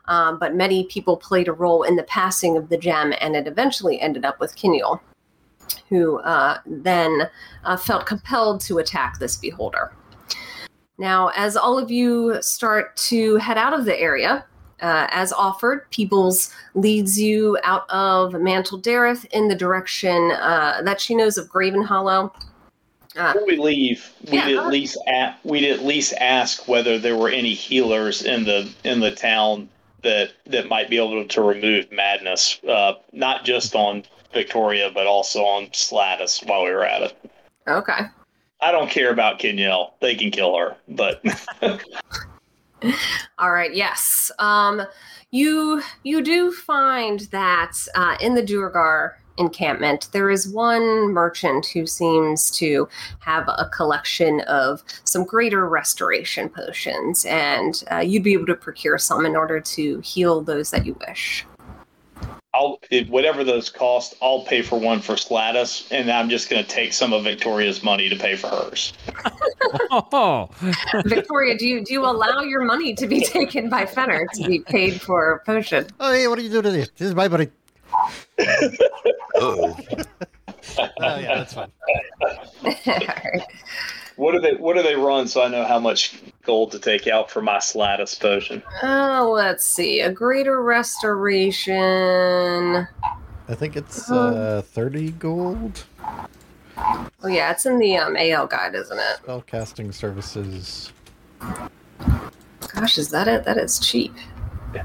But many people played a role in the passing of the gem, and it eventually ended up with Kinyul, who then felt compelled to attack this beholder. Now, as all of you start to head out of the area, as offered, Peebles leads you out of Mantol-Derith in the direction that she knows of Graven Hollow. Before we leave, we'd at least ask whether there were any healers in the town that might be able to remove madness, not just on Victoria but also on Sladis while we were at it. Okay. I don't care about Kinyul; they can kill her, but. All right, yes. You do find that in the Duergar encampment, there is one merchant who seems to have a collection of some greater restoration potions, and you'd be able to procure some in order to heal those that you wish. Whatever those cost, I'll pay for one for Sladis, and I'm just going to take some of Victoria's money to pay for hers. Oh. Victoria, do you allow your money to be taken by Fenner to be paid for a potion? Oh, hey, what are you doing to this? This is my money. Oh. Yeah, that's fine. Right. What do they run so I know how much gold to take out for my Sladis potion? Oh, let's see. A greater restoration. I think it's 30 gold. Oh, yeah, it's in the AL guide, isn't it? Spellcasting services. Gosh, is that it? That is cheap. Yeah,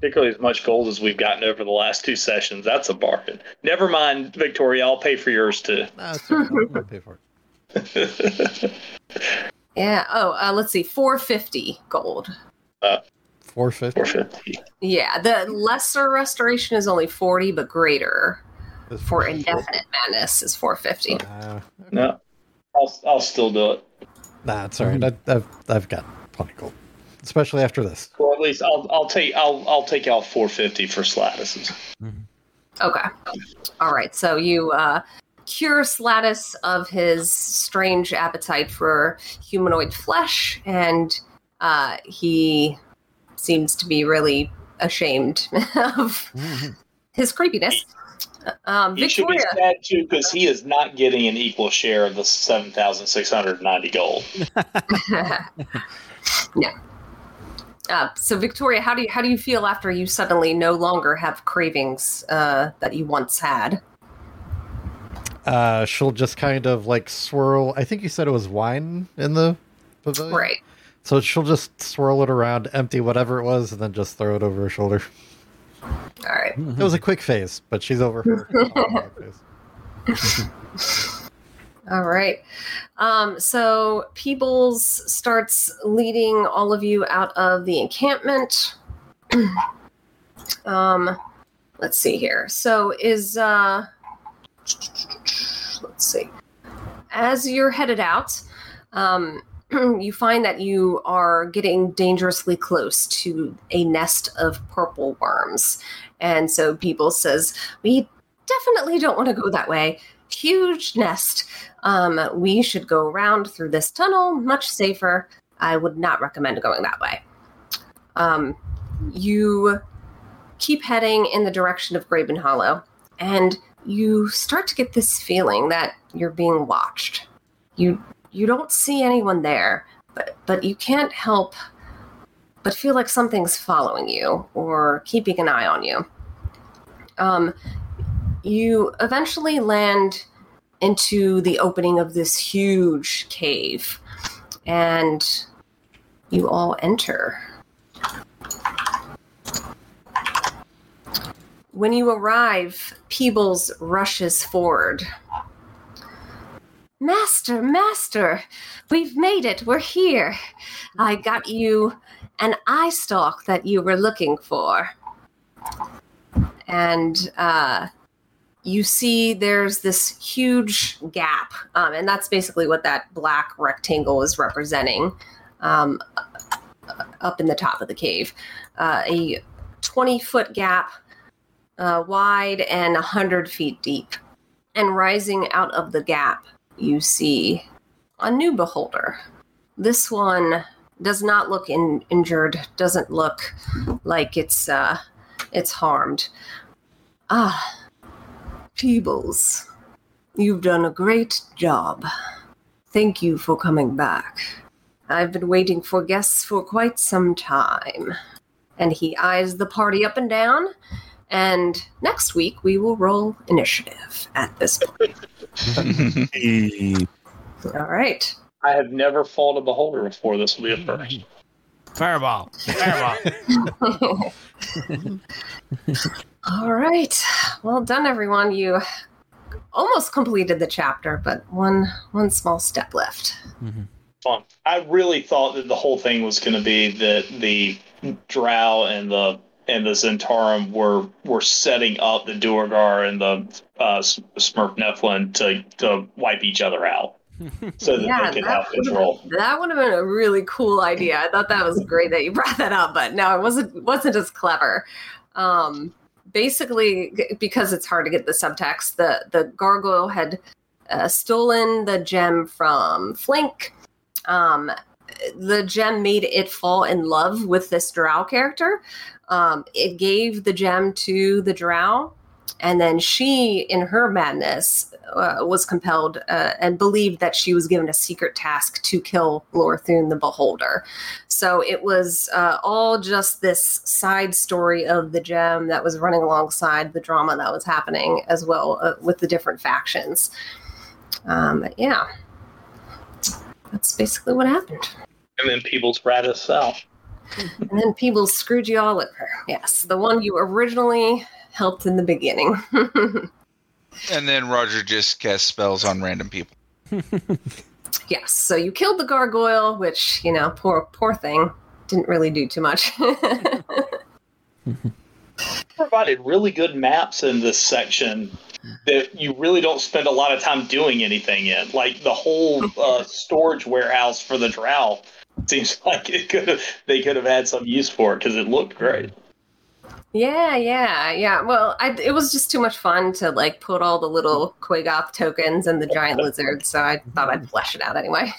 particularly as much gold as we've gotten over the last two sessions. That's a bargain. Never mind, Victoria, I'll pay for yours, too. No, it's okay. I'll pay for it. Yeah, let's see, 450 gold. 450? Yeah, the lesser restoration is only 40, but greater. For indefinite madness is 450. Okay. No, I'll still do it. Nah, it's all right. I've got plenty of gold, especially after this. Or at least I'll take out 450 for Sladis. Mm-hmm. Okay. All right. So you cure Sladis of his strange appetite for humanoid flesh, and he seems to be really ashamed of his creepiness. He should be sad, too, because he is not getting an equal share of the 7,690 gold. No. So, Victoria, how do you feel after you suddenly no longer have cravings that you once had? She'll just kind of, like, swirl. I think you said it was wine in the pavilion? Right. So she'll just swirl it around, empty whatever it was, and then just throw it over her shoulder. All right. It was a quick phase, but she's over her phase. All right. So Peebles starts leading all of you out of the encampment. Let's see here. So is... Let's see. As you're headed out, you find that you are getting dangerously close to a nest of purple worms. And so Peebles says, we definitely don't want to go that way. Huge nest. We should go around through this tunnel, much safer. I would not recommend going that way. You keep heading in the direction of Graven Hollow, and you start to get this feeling that you're being watched. You don't see anyone there, but you can't help but feel like something's following you or keeping an eye on you. You eventually land into the opening of this huge cave, and you all enter. When you arrive, Peebles rushes forward. Master, we've made it. We're here. I got you an eye stalk that you were looking for. And you see there's this huge gap, and that's basically what that black rectangle is representing up in the top of the cave. A 20-foot gap. Wide and 100 feet deep. And rising out of the gap, you see a new beholder. This one does not look injured, doesn't look like it's harmed. Ah, Peebles, you've done a great job. Thank you for coming back. I've been waiting for guests for quite some time. And he eyes the party up and down. And next week, we will roll initiative at this point. All right. I have never fought a beholder before. This will be a first. Fireball. All right. Well done, everyone. You almost completed the chapter, but one small step left. Mm-hmm. Fun. I really thought that the whole thing was going to be that the drow and the Zhentarim were setting up the Duergar and the Svirfneblin to wipe each other out so that they could have control. That would have been a really cool idea. I thought that was great that you brought that up, but no, it wasn't as clever. Basically, because it's hard to get the subtext, the gargoyle had stolen the gem from Flink. The gem made it fall in love with this drow character. It gave the gem to the drow, and then she, in her madness, was compelled and believed that she was given a secret task to kill Lor'Thune the Beholder. So it was all just this side story of the gem that was running alongside the drama that was happening as well with the different factions. That's basically what happened. And then Peebles ratted us out. And then Peebles screwed you all over. Yes, the one you originally helped in the beginning. And then Roger just cast spells on random people. Yes, so you killed the gargoyle, which, poor thing, didn't really do too much. Provided really good maps in this section that you really don't spend a lot of time doing anything in. Like the whole storage warehouse for the drow seems like they could have had some use for it because it looked great. Yeah. Well, it was just too much fun to like put all the little Quagoth tokens and the giant lizard, so I thought I'd flesh it out anyway.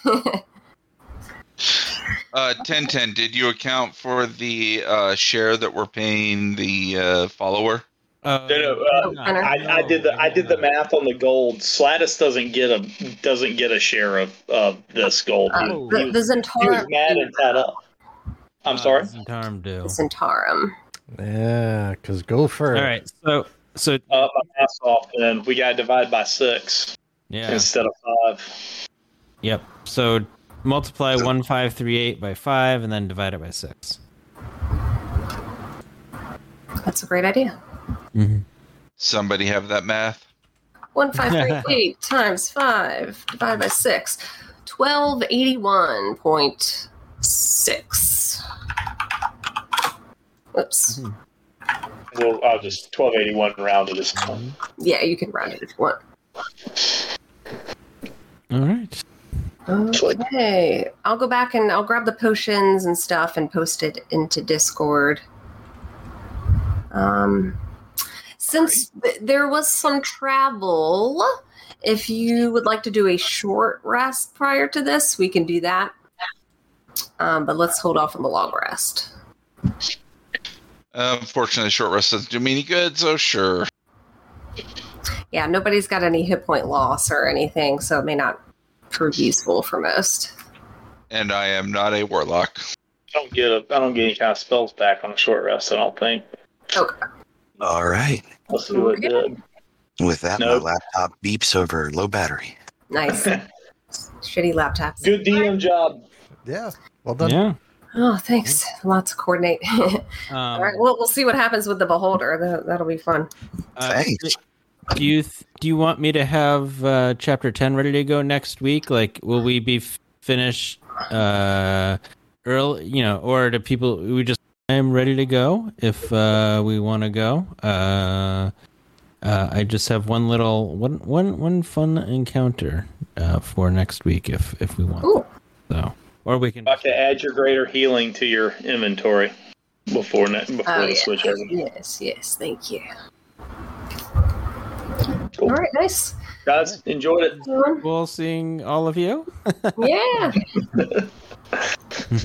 1010, did you account for the share that we're paying the follower? No. I did the math on the gold. Sladis doesn't get a share of this gold. The Zhentarim. He was mad at that up. I'm sorry. Zhentarim do. Zhentarim. Yeah, because go first. All right, so up my ass off, and we gotta divide by 6. Yeah. Instead of 5. Yep. So multiply 1538 by 5, and then divide it by 6. That's a great idea. Mm-hmm. Somebody have that math? 1538 times 5 divided by 6, 1281.6. Oops. Mm-hmm. Well, I'll just 1281 round it as well. Yeah, you can round it if you want. All right. Okay, I'll go back and I'll grab the potions and stuff and post it into Discord. Since there was some travel, if you would like to do a short rest prior to this, we can do that. But let's hold off on the long rest. Unfortunately, short rest doesn't do me any good, so sure. Yeah, nobody's got any hit point loss or anything, so it may not prove useful for most. And I am not a warlock. I don't get any kind of spells back on a short rest, I don't think. Okay. All right. With that, my laptop beeps over low battery. Nice. Shitty laptops. Good DM job. Yeah. Well done. Yeah. Oh, thanks. Lots to coordinate. All right. Well, we'll see what happens with the Beholder. That'll be fun. Thanks. Do you want me to have Chapter 10 ready to go next week? Like, will we be finished early? You know, or do people? We just. I'm ready to go if we want to go. I just have one fun encounter for next week if we want. Ooh. So, or we can. I can add your greater healing to your inventory before the switch over. Yes, thank you. Cool. All right, nice. Guys, enjoyed it. Cool seeing all of you. Yeah.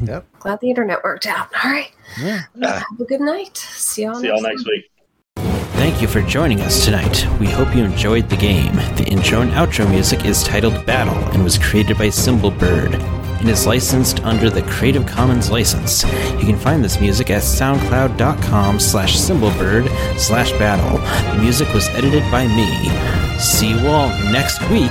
Yep. Glad the internet worked out. All right. Yeah. Have a good night. See y'all next week. Thank you for joining us tonight. We hope you enjoyed the game. The intro and outro music is titled Battle and was created by Cymbalbird. It is licensed under the Creative Commons license. You can find this music at soundcloud.com/Cymbalbird/battle. The music was edited by me. See you all next week.